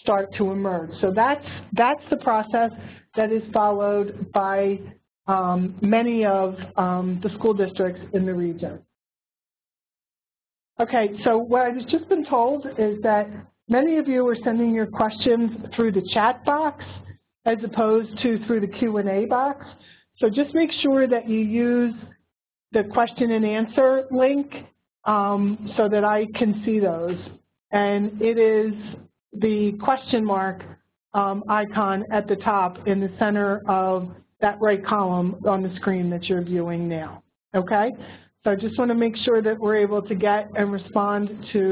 start to emerge. So that's, that's the process that is followed by Um, many of um, the school districts in the region. Okay, so what I've just been told is that many of you are sending your questions through the chat box as opposed to through the Q and A box. So just make sure that you use the question and answer link um, so that I can see those. And it is the question mark um, icon at the top in the center of that right column on the screen that you're viewing now, okay? So I just want to make sure that we're able to get and respond to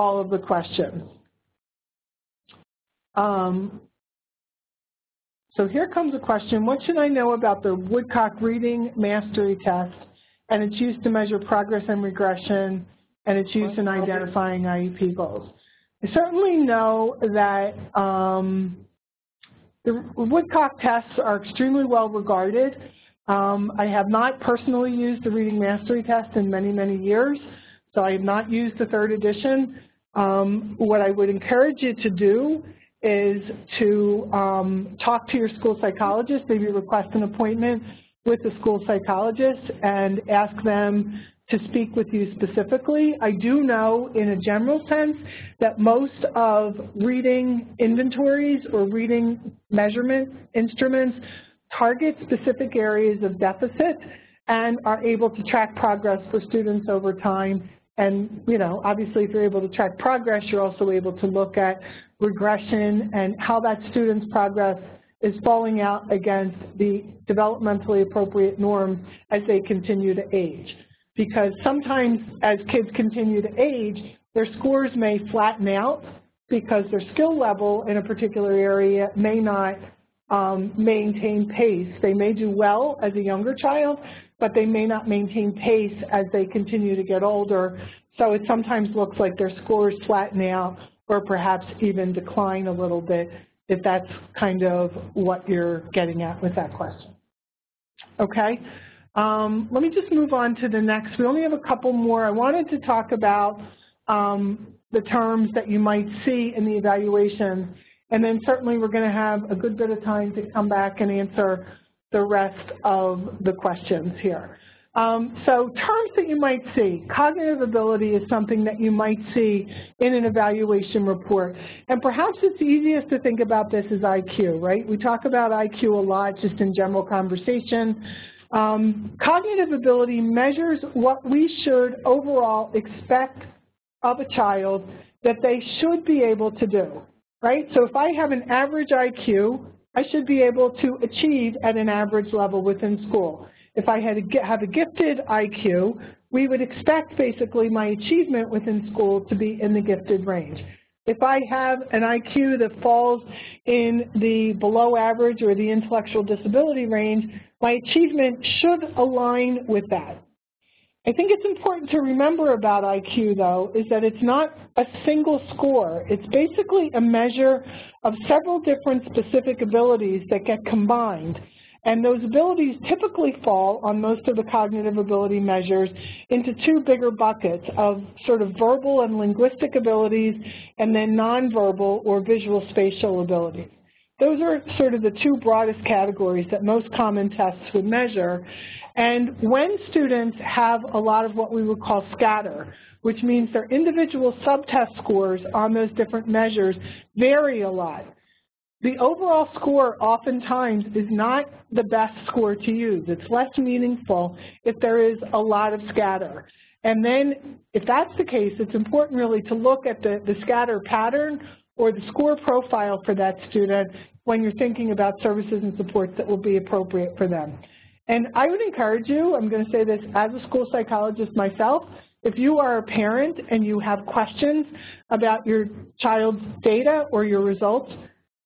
all of the questions. Um, so here comes a question. What should I know about the Woodcock Reading Mastery Test and its used to measure progress and regression and its used in identifying I E P goals? I certainly know that um, the Woodcock tests are extremely well regarded. Um, I have not personally used the Reading Mastery Test in many, many years, so I have not used the third edition. Um, what I would encourage you to do is to um, talk to your school psychologist, maybe request an appointment with the school psychologist and ask them to speak with you specifically. I do know in a general sense that most of reading inventories or reading measurement instruments target specific areas of deficit and are able to track progress for students over time. And, you know, obviously if you're able to track progress, you're also able to look at regression and how that student's progress is falling out against the developmentally appropriate norms as they continue to age. Because sometimes as kids continue to age, their scores may flatten out because their skill level in a particular area may not um, maintain pace. They may do well as a younger child, but they may not maintain pace as they continue to get older. So it sometimes looks like their scores flatten out or perhaps even decline a little bit, if that's kind of what you're getting at with that question. Okay. Um, let me just move on to the next. We only have a couple more. I wanted to talk about um, the terms that you might see in the evaluation, and then certainly we're going to have a good bit of time to come back and answer the rest of the questions here. Um, so terms that you might see. Cognitive ability is something that you might see in an evaluation report. And perhaps it's easiest to think about this as I Q, right? We talk about I Q a lot just in general conversation. Um, cognitive ability measures what we should overall expect of a child that they should be able to do, right? So if I have an average I Q, I should be able to achieve at an average level within school. If I had a, have a gifted I Q, we would expect basically my achievement within school to be in the gifted range. If I have an I Q that falls in the below average or the intellectual disability range, my achievement should align with that. I think it's important to remember about I Q, though, is that it's not a single score. It's basically a measure of several different specific abilities that get combined. And those abilities typically fall on most of the cognitive ability measures into two bigger buckets of sort of verbal and linguistic abilities and then nonverbal or visual spatial abilities. Those are sort of the two broadest categories that most common tests would measure. And when students have a lot of what we would call scatter, which means their individual subtest scores on those different measures vary a lot. The overall score oftentimes is not the best score to use. It's less meaningful if there is a lot of scatter. And then if that's the case, it's important really to look at the, the scatter pattern or the score profile for that student when you're thinking about services and supports that will be appropriate for them. And I would encourage you, I'm going to say this as a school psychologist myself, if you are a parent and you have questions about your child's data or your results,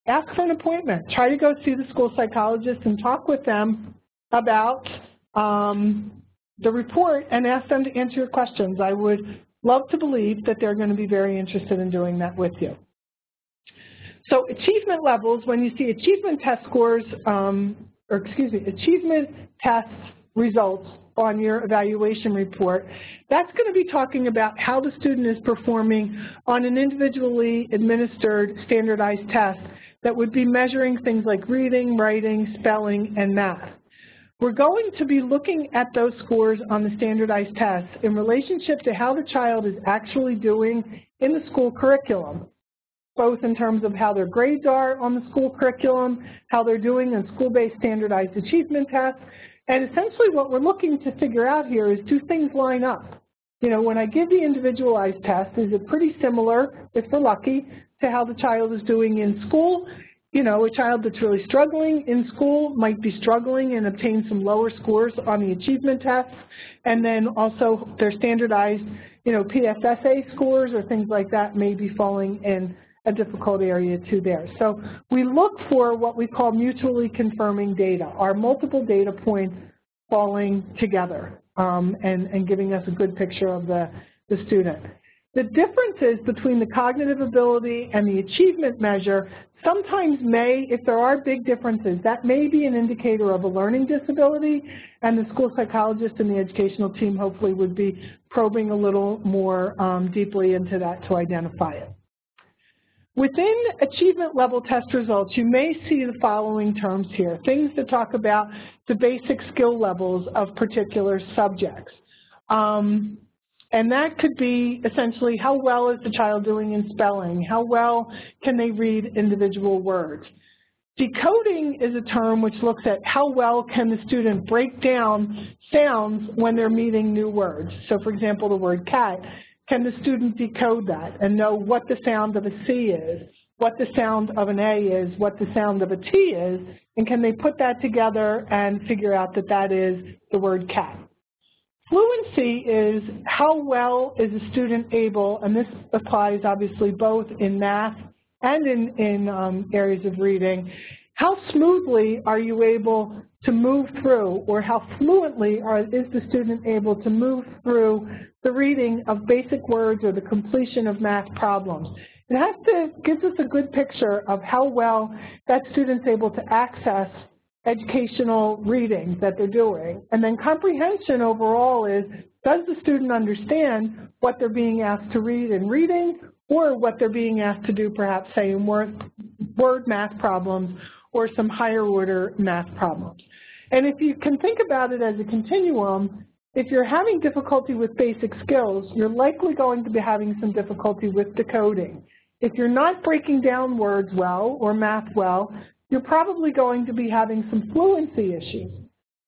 ask for an appointment. Try to go see the school psychologist and talk with them about um, the report and ask them to answer your questions. I would love to believe that they're going to be very interested in doing that with you. So achievement levels, when you see achievement test scores, um, or excuse me, achievement test results on your evaluation report, that's going to be talking about how the student is performing on an individually administered standardized test that would be measuring things like reading, writing, spelling, and math. We're going to be looking at those scores on the standardized tests in relationship to how the child is actually doing in the school curriculum, both in terms of how their grades are on the school curriculum, how they're doing in school-based standardized achievement tests. And essentially what we're looking to figure out here is, do things line up? You know, when I give the individualized test, is it pretty similar, if we're lucky, to how the child is doing in school? You know, a child that's really struggling in school might be struggling and obtain some lower scores on the achievement tests, and then also their standardized, you know, P S S A scores or things like that may be falling in a difficult area too there. So we look for what we call mutually confirming data, our multiple data points falling together um, and, and giving us a good picture of the, the student. The differences between the cognitive ability and the achievement measure sometimes may, if there are big differences, that may be an indicator of a learning disability, and the school psychologist and the educational team hopefully would be probing a little more um, deeply into that to identify it. Within achievement level test results, you may see the following terms here, things that talk about the basic skill levels of particular subjects. Um, and that could be essentially how well is the child doing in spelling, how well can they read individual words. Decoding is a term which looks at how well can the student break down sounds when they're meeting new words. So for example, the word cat. Can the student decode that and know what the sound of a C is, what the sound of an A is, what the sound of a T is, and can they put that together and figure out that that is the word cat? Fluency is how well is a student able, and this applies obviously both in math and in, in um, areas of reading, how smoothly are you able to move through, or how fluently are, is the student able to move through the reading of basic words or the completion of math problems. It has to, gives us a good picture of how well that student's able to access educational readings that they're doing. And then comprehension overall is, does the student understand what they're being asked to read in reading, or what they're being asked to do perhaps, say, in word, word math problems or some higher order math problems. And if you can think about it as a continuum, if you're having difficulty with basic skills, you're likely going to be having some difficulty with decoding. If you're not breaking down words well or math well, you're probably going to be having some fluency issues.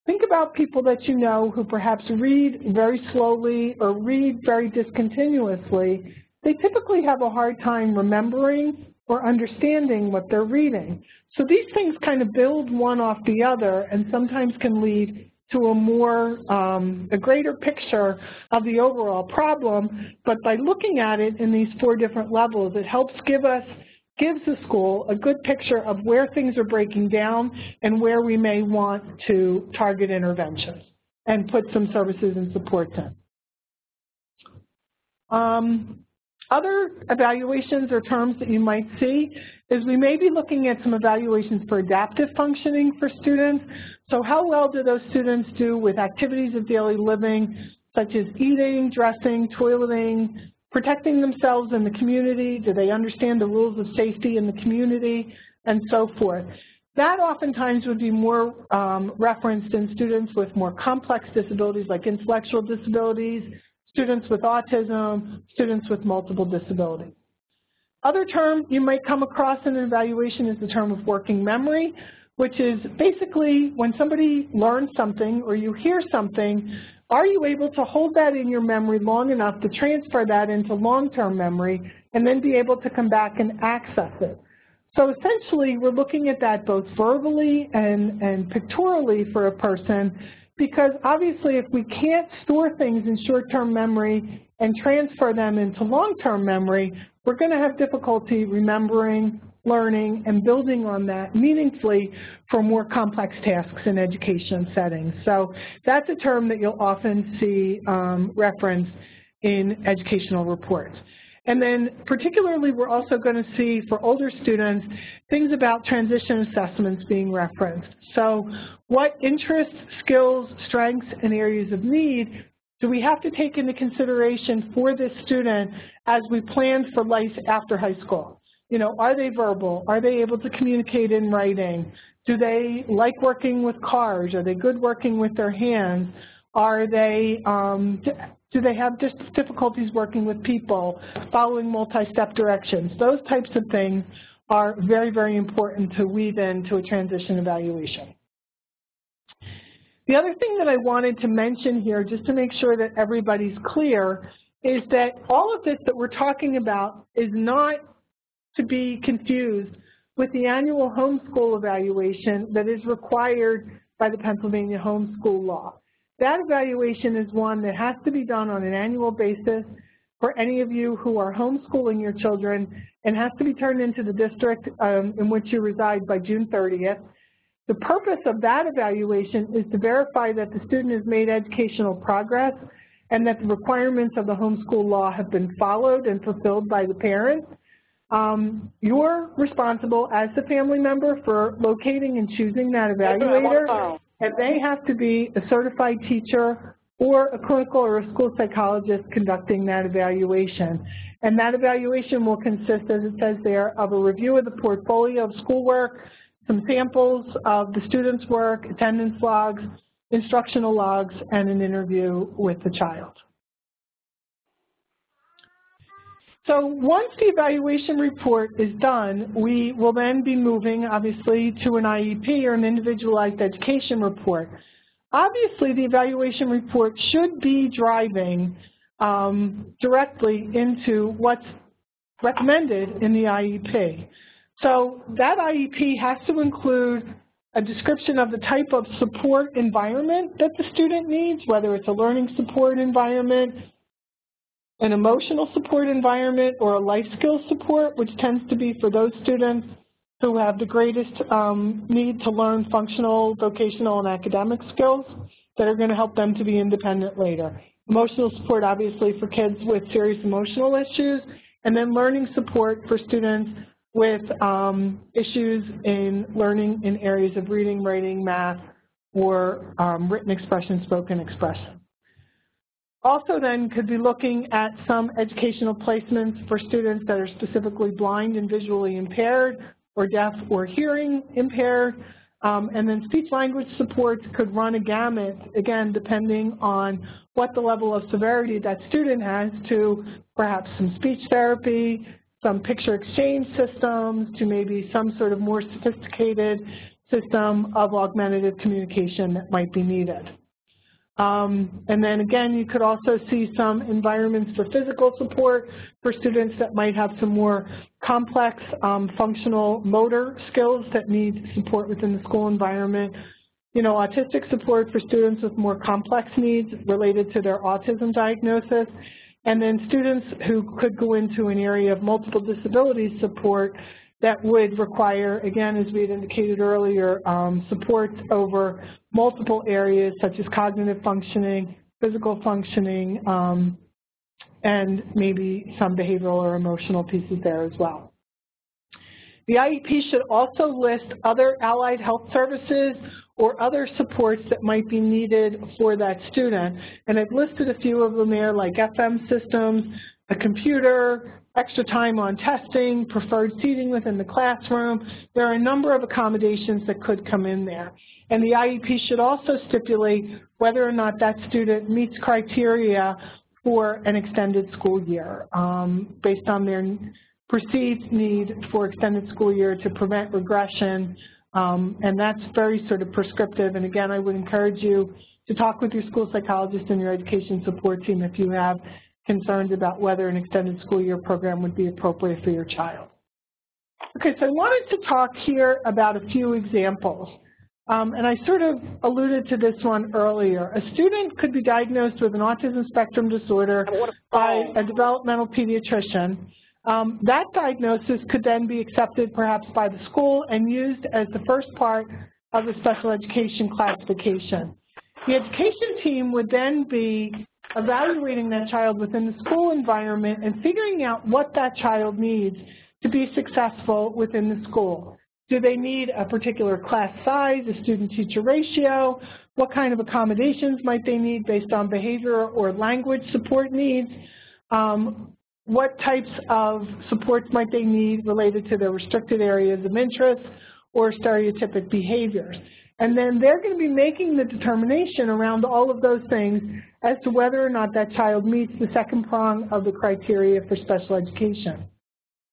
Think about people that you know who perhaps read very slowly or read very discontinuously. They typically have a hard time remembering or understanding what they're reading. So these things kind of build one off the other and sometimes can lead to a more, um, a greater picture of the overall problem. But by looking at it in these four different levels, it helps give us, gives the school a good picture of where things are breaking down and where we may want to target interventions and put some services and supports in. Um, Other evaluations or terms that you might see is we may be looking at some evaluations for adaptive functioning for students. So how well do those students do with activities of daily living, such as eating, dressing, toileting, protecting themselves in the community? Do they understand the rules of safety in the community? and so forth. That oftentimes would be more um, referenced in students with more complex disabilities like intellectual disabilities, students with autism, students with multiple disabilities. Other term you might come across in an evaluation is the term of working memory, which is basically when somebody learns something or you hear something, are you able to hold that in your memory long enough to transfer that into long-term memory and then be able to come back and access it? So essentially, we're looking at that both verbally and, and pictorially for a person, because obviously if we can't store things in short-term memory and transfer them into long-term memory, we're going to have difficulty remembering, learning, and building on that meaningfully for more complex tasks in education settings. So that's a term that you'll often see um, referenced in educational reports. And then particularly we're also going to see for older students things about transition assessments being referenced. So what interests, skills, strengths, and areas of need do we have to take into consideration for this student as we plan for life after high school? You know, are they verbal? Are they able to communicate in writing? Do they like working with cars? Are they good working with their hands? Are they, um, do they have difficulties working with people, following multi-step directions? Those types of things are very, very important to weave into a transition evaluation. The other thing that I wanted to mention here, just to make sure that everybody's clear, is that all of this that we're talking about is not to be confused with the annual homeschool evaluation that is required by the Pennsylvania homeschool law. That evaluation is one that has to be done on an annual basis for any of you who are homeschooling your children, and has to be turned into the district um, in which you reside by June thirtieth. The purpose of that evaluation is to verify that the student has made educational progress and that the requirements of the homeschool law have been followed and fulfilled by the parents. Um, you're responsible as the family member for locating and choosing that evaluator, and they have to be a certified teacher or a clinical or a school psychologist conducting that evaluation. And that evaluation will consist, as it says there, of a review of the portfolio of schoolwork, some samples of the students' work, attendance logs, instructional logs, and an interview with the child. So once the evaluation report is done, we will then be moving, obviously, to an I E P or an individualized education report. Obviously, the evaluation report should be driving um, directly into what's recommended in the I E P. So that I E P has to include a description of the type of support environment that the student needs, whether it's a learning support environment, an emotional support environment, or a life skills support, which tends to be for those students who have the greatest um, need to learn functional, vocational, and academic skills that are going to help them to be independent later. Emotional support, obviously, for kids with serious emotional issues, and then learning support for students with um, issues in learning in areas of reading, writing, math, or um, written expression, spoken expression. Also then could be looking at some educational placements for students that are specifically blind and visually impaired, or deaf or hearing impaired. Um, and then speech language supports could run a gamut, again, depending on what the level of severity that student has, to perhaps some speech therapy, some picture exchange systems, to maybe some sort of more sophisticated system of augmentative communication that might be needed. Um, and then again, you could also see some environments for physical support for students that might have some more complex um, functional motor skills that need support within the school environment. You know, autistic support for students with more complex needs related to their autism diagnosis. And then students who could go into an area of multiple disability support that would require, again, as we had indicated earlier, um, supports over multiple areas such as cognitive functioning, physical functioning, um, and maybe some behavioral or emotional pieces there as well. The I E P should also list other allied health services or other supports that might be needed for that student. And I've listed a few of them there, like F M systems, a computer, extra time on testing, preferred seating within the classroom. There are a number of accommodations that could come in there. And the I E P should also stipulate whether or not that student meets criteria for an extended school year um, based on their perceived need for extended school year to prevent regression. Um, and that's very sort of prescriptive. And again, I would encourage you to talk with your school psychologist and your education support team if you have concerns about whether an extended school year program would be appropriate for your child. Okay, so I wanted to talk here about a few examples. Um, and I sort of alluded to this one earlier. A student could be diagnosed with an autism spectrum disorder by a developmental pediatrician. Um, that diagnosis could then be accepted perhaps by the school and used as the first part of the special education classification. The education team would then be evaluating that child within the school environment and figuring out what that child needs to be successful within the school. Do they need a particular class size, a student-teacher ratio? What kind of accommodations might they need based on behavior or language support needs? Um, what types of supports might they need related to their restricted areas of interest or stereotypic behaviors? And then they're going to be making the determination around all of those things as to whether or not that child meets the second prong of the criteria for special education.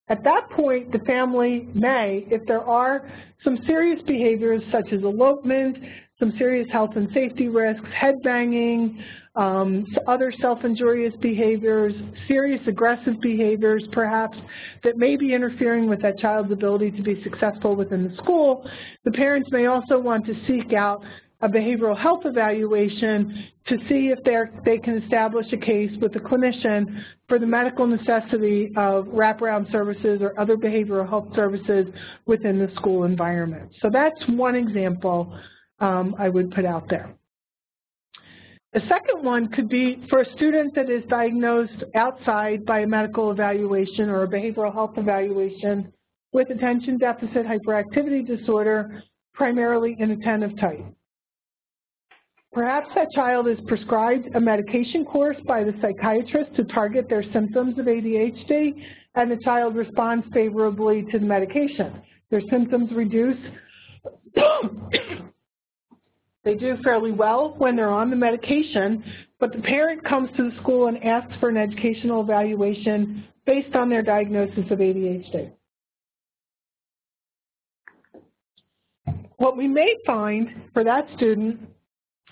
At that point, the family may, if there are some serious behaviors such as elopement, some serious health and safety risks, head banging, um, other self-injurious behaviors, serious aggressive behaviors perhaps that may be interfering with that child's ability to be successful within the school, the parents may also want to seek out a behavioral health evaluation to see if they can establish a case with a clinician for the medical necessity of wraparound services or other behavioral health services within the school environment. So that's one example um, I would put out there. The second one could be for a student that is diagnosed outside by a medical evaluation or a behavioral health evaluation with attention deficit hyperactivity disorder, primarily inattentive type. Perhaps that child is prescribed a medication course by the psychiatrist to target their symptoms of A D H D, and the child responds favorably to the medication. Their symptoms reduce. They do fairly well when they're on the medication, but the parent comes to the school and asks for an educational evaluation based on their diagnosis of A D H D. What we may find for that student,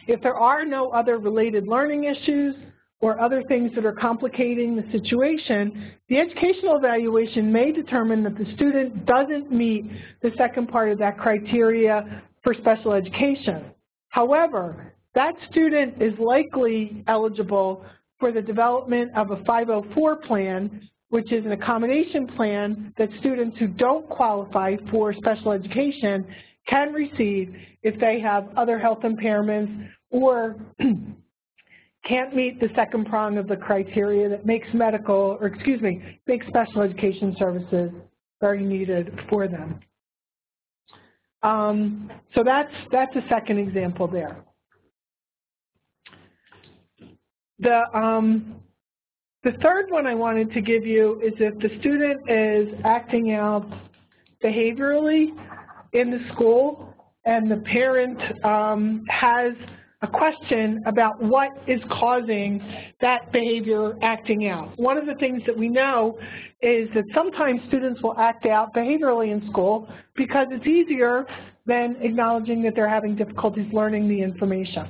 if there are no other related learning issues or other things that are complicating the situation, the educational evaluation may determine that the student doesn't meet the second part of that criteria for special education. However, that student is likely eligible for the development of a five oh four plan, which is an accommodation plan that students who don't qualify for special education can receive if they have other health impairments or can't meet the second prong of the criteria that makes medical, or excuse me, makes special education services very needed for them. Um, so that's, that's a second example there. The, um, the third one I wanted to give you is if the student is acting out behaviorally in the school and the parent um, has a question about what is causing that behavior acting out. One of the things that we know is that sometimes students will act out behaviorally in school because it's easier than acknowledging that they're having difficulties learning the information.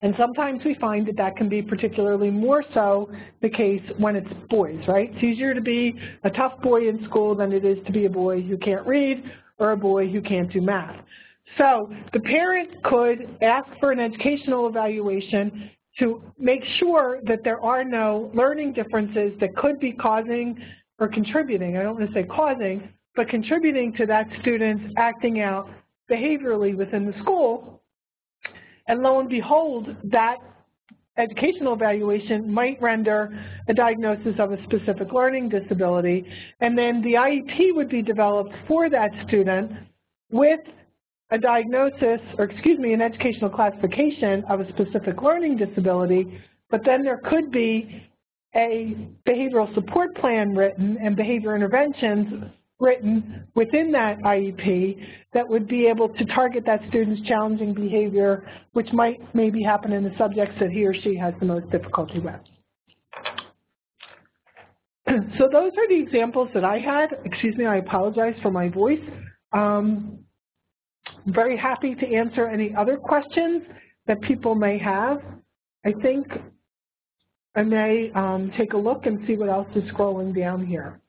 And sometimes we find that that can be particularly more so the case when it's boys, right? It's easier to be a tough boy in school than it is to be a boy who can't read or a boy who can't do math. So the parent could ask for an educational evaluation to make sure that there are no learning differences that could be causing or contributing, I don't want to say causing, but contributing to that student's acting out behaviorally within the school. And lo and behold, that educational evaluation might render a diagnosis of a specific learning disability, and then the I E P would be developed for that student with a diagnosis, or excuse me, an educational classification of a specific learning disability, but then there could be a behavioral support plan written and behavior interventions written within that I E P that would be able to target that student's challenging behavior, which might maybe happen in the subjects that he or she has the most difficulty with. So those are the examples that I had. Excuse me, I apologize for my voice. Um, I'm very happy to answer any other questions that people may have. I think I may um, take a look and see what else is scrolling down here.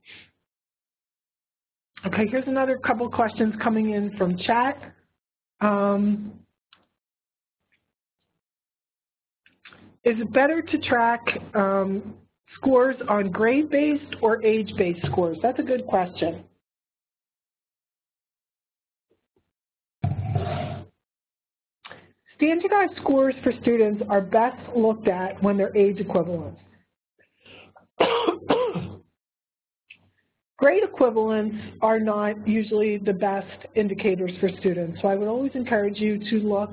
Okay, here's another couple questions coming in from chat. Um, is it better to track um, scores on grade-based or age-based scores? That's a good question. Standardized scores for students are best looked at when they're age equivalent. Grade equivalents are not usually the best indicators for students, so I would always encourage you to look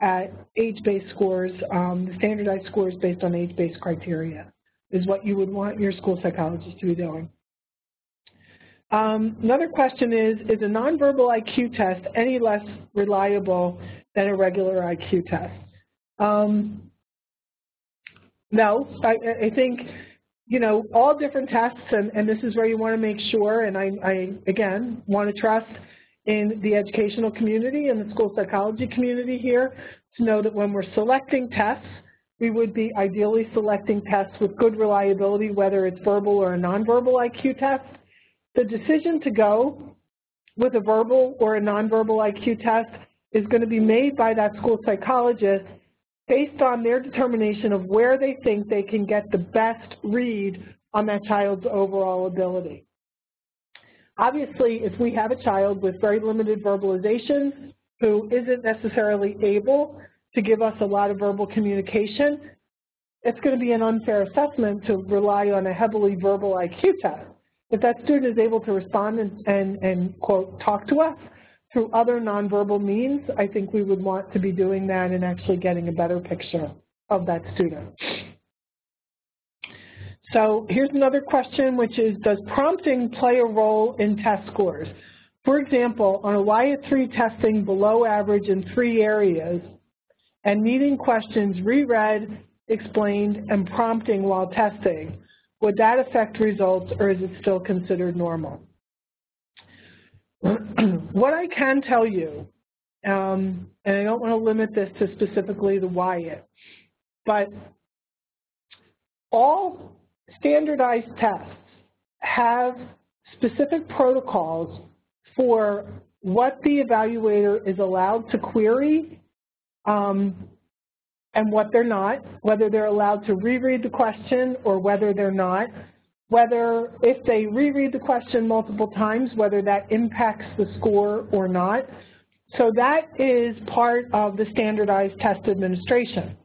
at age-based scores. Um, the standardized scores based on age-based criteria is what you would want your school psychologist to be doing. Um, another question is, is a nonverbal I Q test any less reliable than a regular I Q test? Um, no, I, I think, you know, all different tests, and, and this is where you want to make sure, and I, I, again, want to trust in the educational community and the school psychology community here to know that when we're selecting tests, we would be ideally selecting tests with good reliability, whether it's verbal or a nonverbal I Q test. The decision to go with a verbal or a nonverbal I Q test is going to be made by that school psychologist based on their determination of where they think they can get the best read on that child's overall ability. Obviously, if we have a child with very limited verbalization who isn't necessarily able to give us a lot of verbal communication, it's going to be an unfair assessment to rely on a heavily verbal I Q test. If that student is able to respond and, and, and quote, talk to us through other nonverbal means, I think we would want to be doing that and actually getting a better picture of that student. So here's another question, which is, does prompting play a role in test scores? For example, on a W I A T three testing below average in three areas and needing questions reread, explained, and prompting while testing, would that affect results, or is it still considered normal? What I can tell you, um, and I don't want to limit this to specifically the W I A T, but all standardized tests have specific protocols for what the evaluator is allowed to query um, and what they're not, whether they're allowed to reread the question or whether they're not, whether if they reread the question multiple times, whether that impacts the score or not. So that is part of the standardized test administration.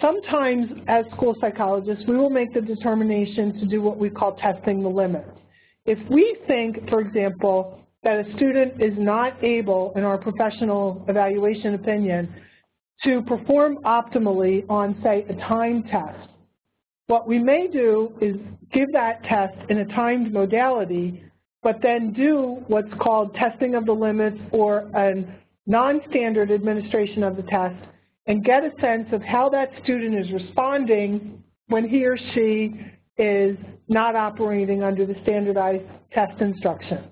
Sometimes as school psychologists, we will make the determination to do what we call testing the limits. If we think, for example, that a student is not able, in our professional evaluation opinion, to perform optimally on, say, a timed test, what we may do is give that test in a timed modality, but then do what's called testing of the limits or a non-standard administration of the test and get a sense of how that student is responding when he or she is not operating under the standardized test instruction.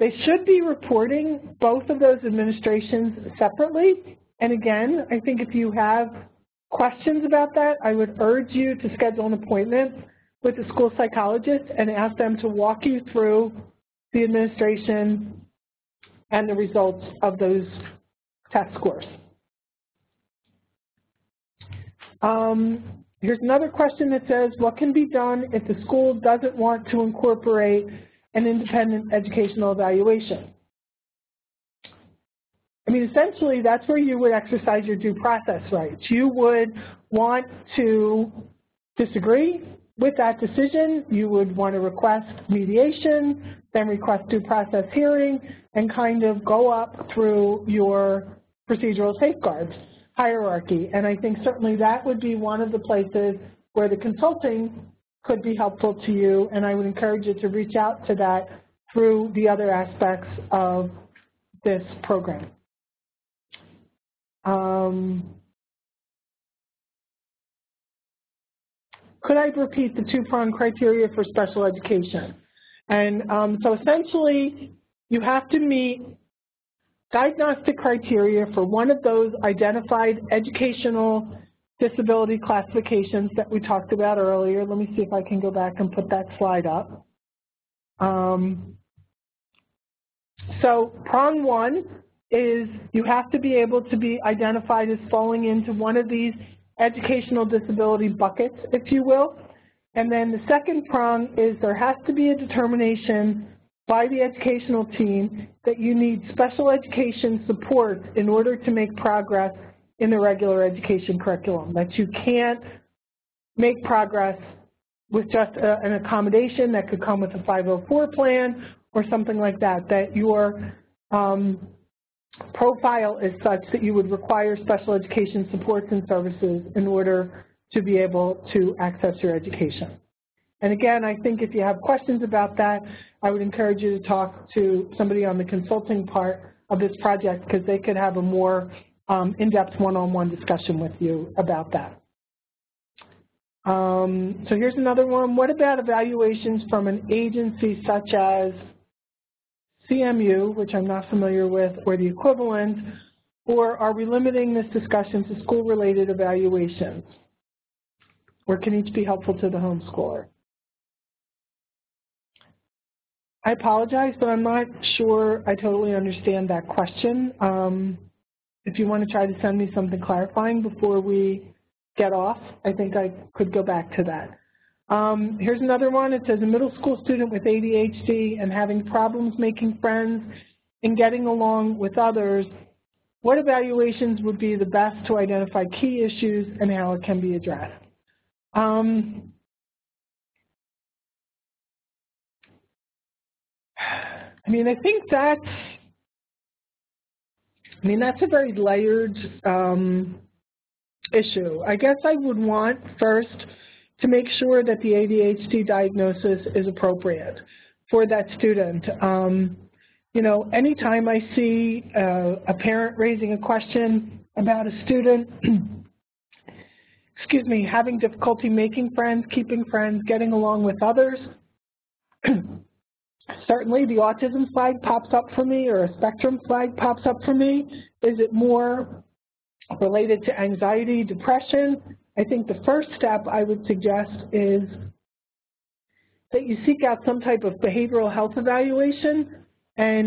They should be reporting both of those administrations separately. And again, I think if you have questions about that, I would urge you to schedule an appointment with a school psychologist and ask them to walk you through the administration and the results of those test scores. Um, here's another question that says, what can be done if the school doesn't want to incorporate an independent educational evaluation? I mean, essentially, that's where you would exercise your due process rights. You would want to disagree with that decision. You would want to request mediation, then request due process hearing, and kind of go up through your procedural safeguards hierarchy. And I think certainly that would be one of the places where the consulting could be helpful to you, and I would encourage you to reach out to that through the other aspects of this program. Um, could I repeat the two-pronged criteria for special education? And um, so essentially, you have to meet diagnostic criteria for one of those identified educational disability classifications that we talked about earlier. Let me see if I can go back and put that slide up. Um, so prong one is you have to be able to be identified as falling into one of these educational disability buckets, if you will. And then the second prong is there has to be a determination by the educational team that you need special education support in order to make progress in the regular education curriculum, that you can't make progress with just a, an accommodation that could come with a five oh four plan or something like that, that your um, profile is such that you would require special education supports and services in order to be able to access your education. And again, I think if you have questions about that, I would encourage you to talk to somebody on the consulting part of this project, because they could have a more Um, in-depth one-on-one discussion with you about that. Um, so here's another one. What about evaluations from an agency such as C M U, which I'm not familiar with, or the equivalent, or are we limiting this discussion to school-related evaluations? Or can each be helpful to the homeschooler? I apologize, but I'm not sure I totally understand that question. Um, If you want to try to send me something clarifying before we get off, I think I could go back to that. Um, here's another one. It says, a middle school student with A D H D and having problems making friends and getting along with others, what evaluations would be the best to identify key issues and how it can be addressed? Um, I mean, I think that's, I mean, that's a very layered um, issue. I guess I would want first to make sure that the A D H D diagnosis is appropriate for that student. Um, you know, anytime I see uh, a parent raising a question about a student, excuse me, having difficulty making friends, keeping friends, getting along with others, certainly the autism flag pops up for me, or a spectrum flag pops up for me. Is it more related to anxiety, depression? I think the first step I would suggest is that you seek out some type of behavioral health evaluation and,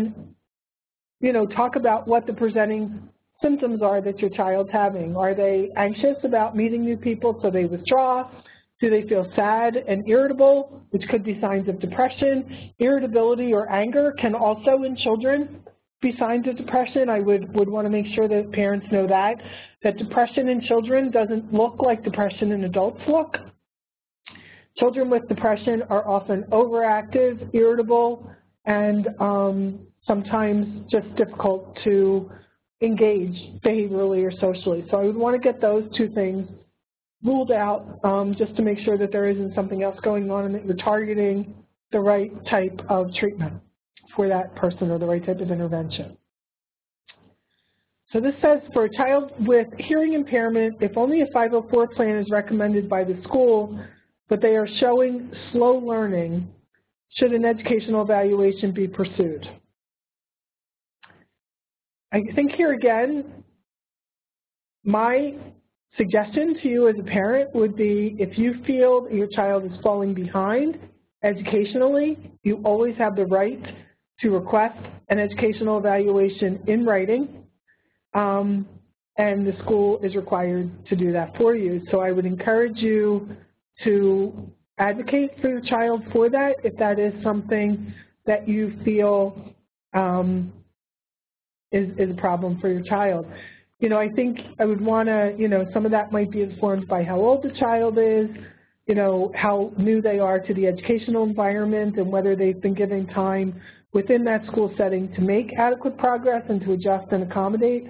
you know, talk about what the presenting symptoms are that your child's having. Are they anxious about meeting new people so they withdraw? Do they feel sad and irritable, which could be signs of depression? Irritability or anger can also, in children, be signs of depression. I would, would want to make sure that parents know that, that depression in children doesn't look like depression in adults look. Children with depression are often overactive, irritable, and um, sometimes just difficult to engage behaviorally or socially. So I would want to get those two things ruled out, um, just to make sure that there isn't something else going on and that you're targeting the right type of treatment for that person or the right type of intervention. So this says, for a child with hearing impairment, if only a five oh four plan is recommended by the school, but they are showing slow learning, should an educational evaluation be pursued? I think here again, my suggestion to you as a parent would be, if you feel that your child is falling behind educationally, you always have the right to request an educational evaluation in writing, um, and the school is required to do that for you. So I would encourage you to advocate for your child for that if that is something that you feel um, is, is a problem for your child. You know, I think I would want to, you know, some of that might be informed by how old the child is, you know, how new they are to the educational environment, and whether they've been given time within that school setting to make adequate progress and to adjust and accommodate.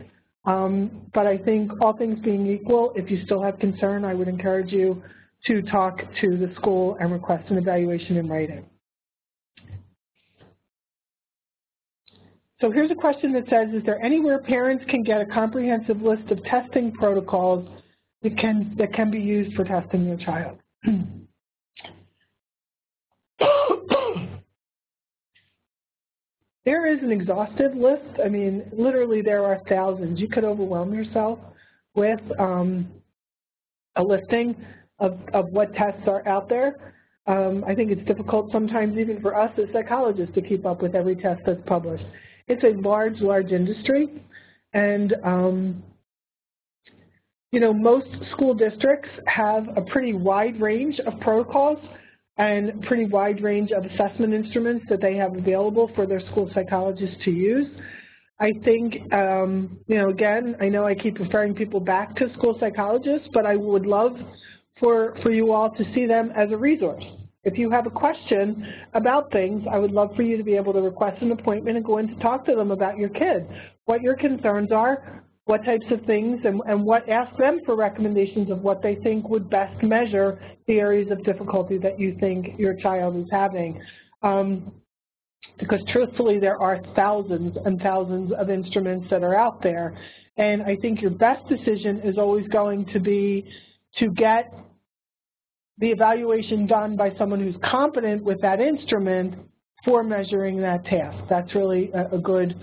Um, but I think all things being equal, if you still have concern, I would encourage you to talk to the school and request an evaluation in writing. So here's a question that says, is there anywhere parents can get a comprehensive list of testing protocols that can, that can be used for testing their child? There is an exhaustive list. I mean, literally there are thousands. You could overwhelm yourself with um, a listing of, of what tests are out there. Um, I think it's difficult sometimes even for us as psychologists to keep up with every test that's published. It's a large, large industry, and um, you know, most school districts have a pretty wide range of protocols and pretty wide range of assessment instruments that they have available for their school psychologists to use. I think, um, you know, again, I know I keep referring people back to school psychologists, but I would love for, for you all to see them as a resource. If you have a question about things, I would love for you to be able to request an appointment and go in to talk to them about your kid, what your concerns are, what types of things, and, and what ask them for recommendations of what they think would best measure the areas of difficulty that you think your child is having. Um, because truthfully, there are thousands and thousands of instruments that are out there. And I think your best decision is always going to be to get the evaluation done by someone who's competent with that instrument for measuring that task. That's really a, a good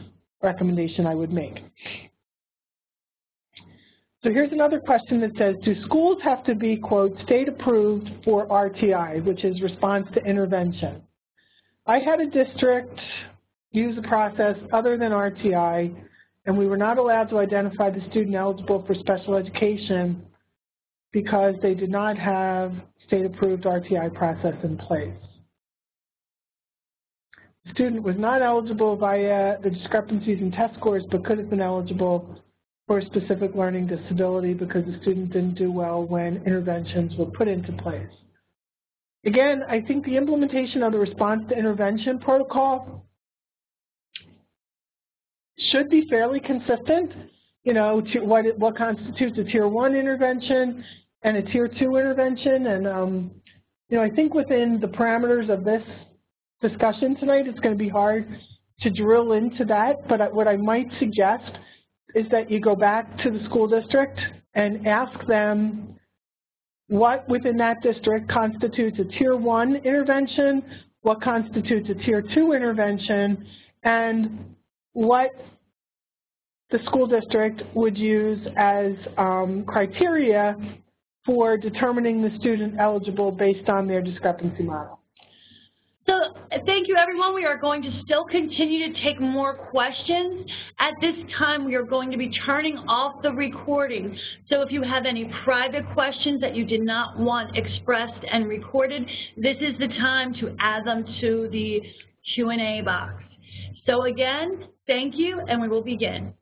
recommendation I would make. So here's another question that says, do schools have to be, quote, state approved for R T I, which is response to intervention? I had a district use a process other than R T I, and we were not allowed to identify the student eligible for special education because they did not have state-approved R T I process in place. The student was not eligible via the discrepancies in test scores, but could have been eligible for a specific learning disability because the student didn't do well when interventions were put into place. Again, I think the implementation of the response to intervention protocol should be fairly consistent. You know, to what, what constitutes a tier one intervention and a tier two intervention. And, um, you know, I think within the parameters of this discussion tonight, it's going to be hard to drill into that. But what I might suggest is that you go back to the school district and ask them what within that district constitutes a tier one intervention, what constitutes a tier two intervention, and what the school district would use as um, criteria for determining the student eligible based on their discrepancy model. So thank you, everyone. We are going to still continue to take more questions. At this time, we are going to be turning off the recording. So if you have any private questions that you did not want expressed and recorded, this is the time to add them to the Q and A box. So again, thank you, and we will begin.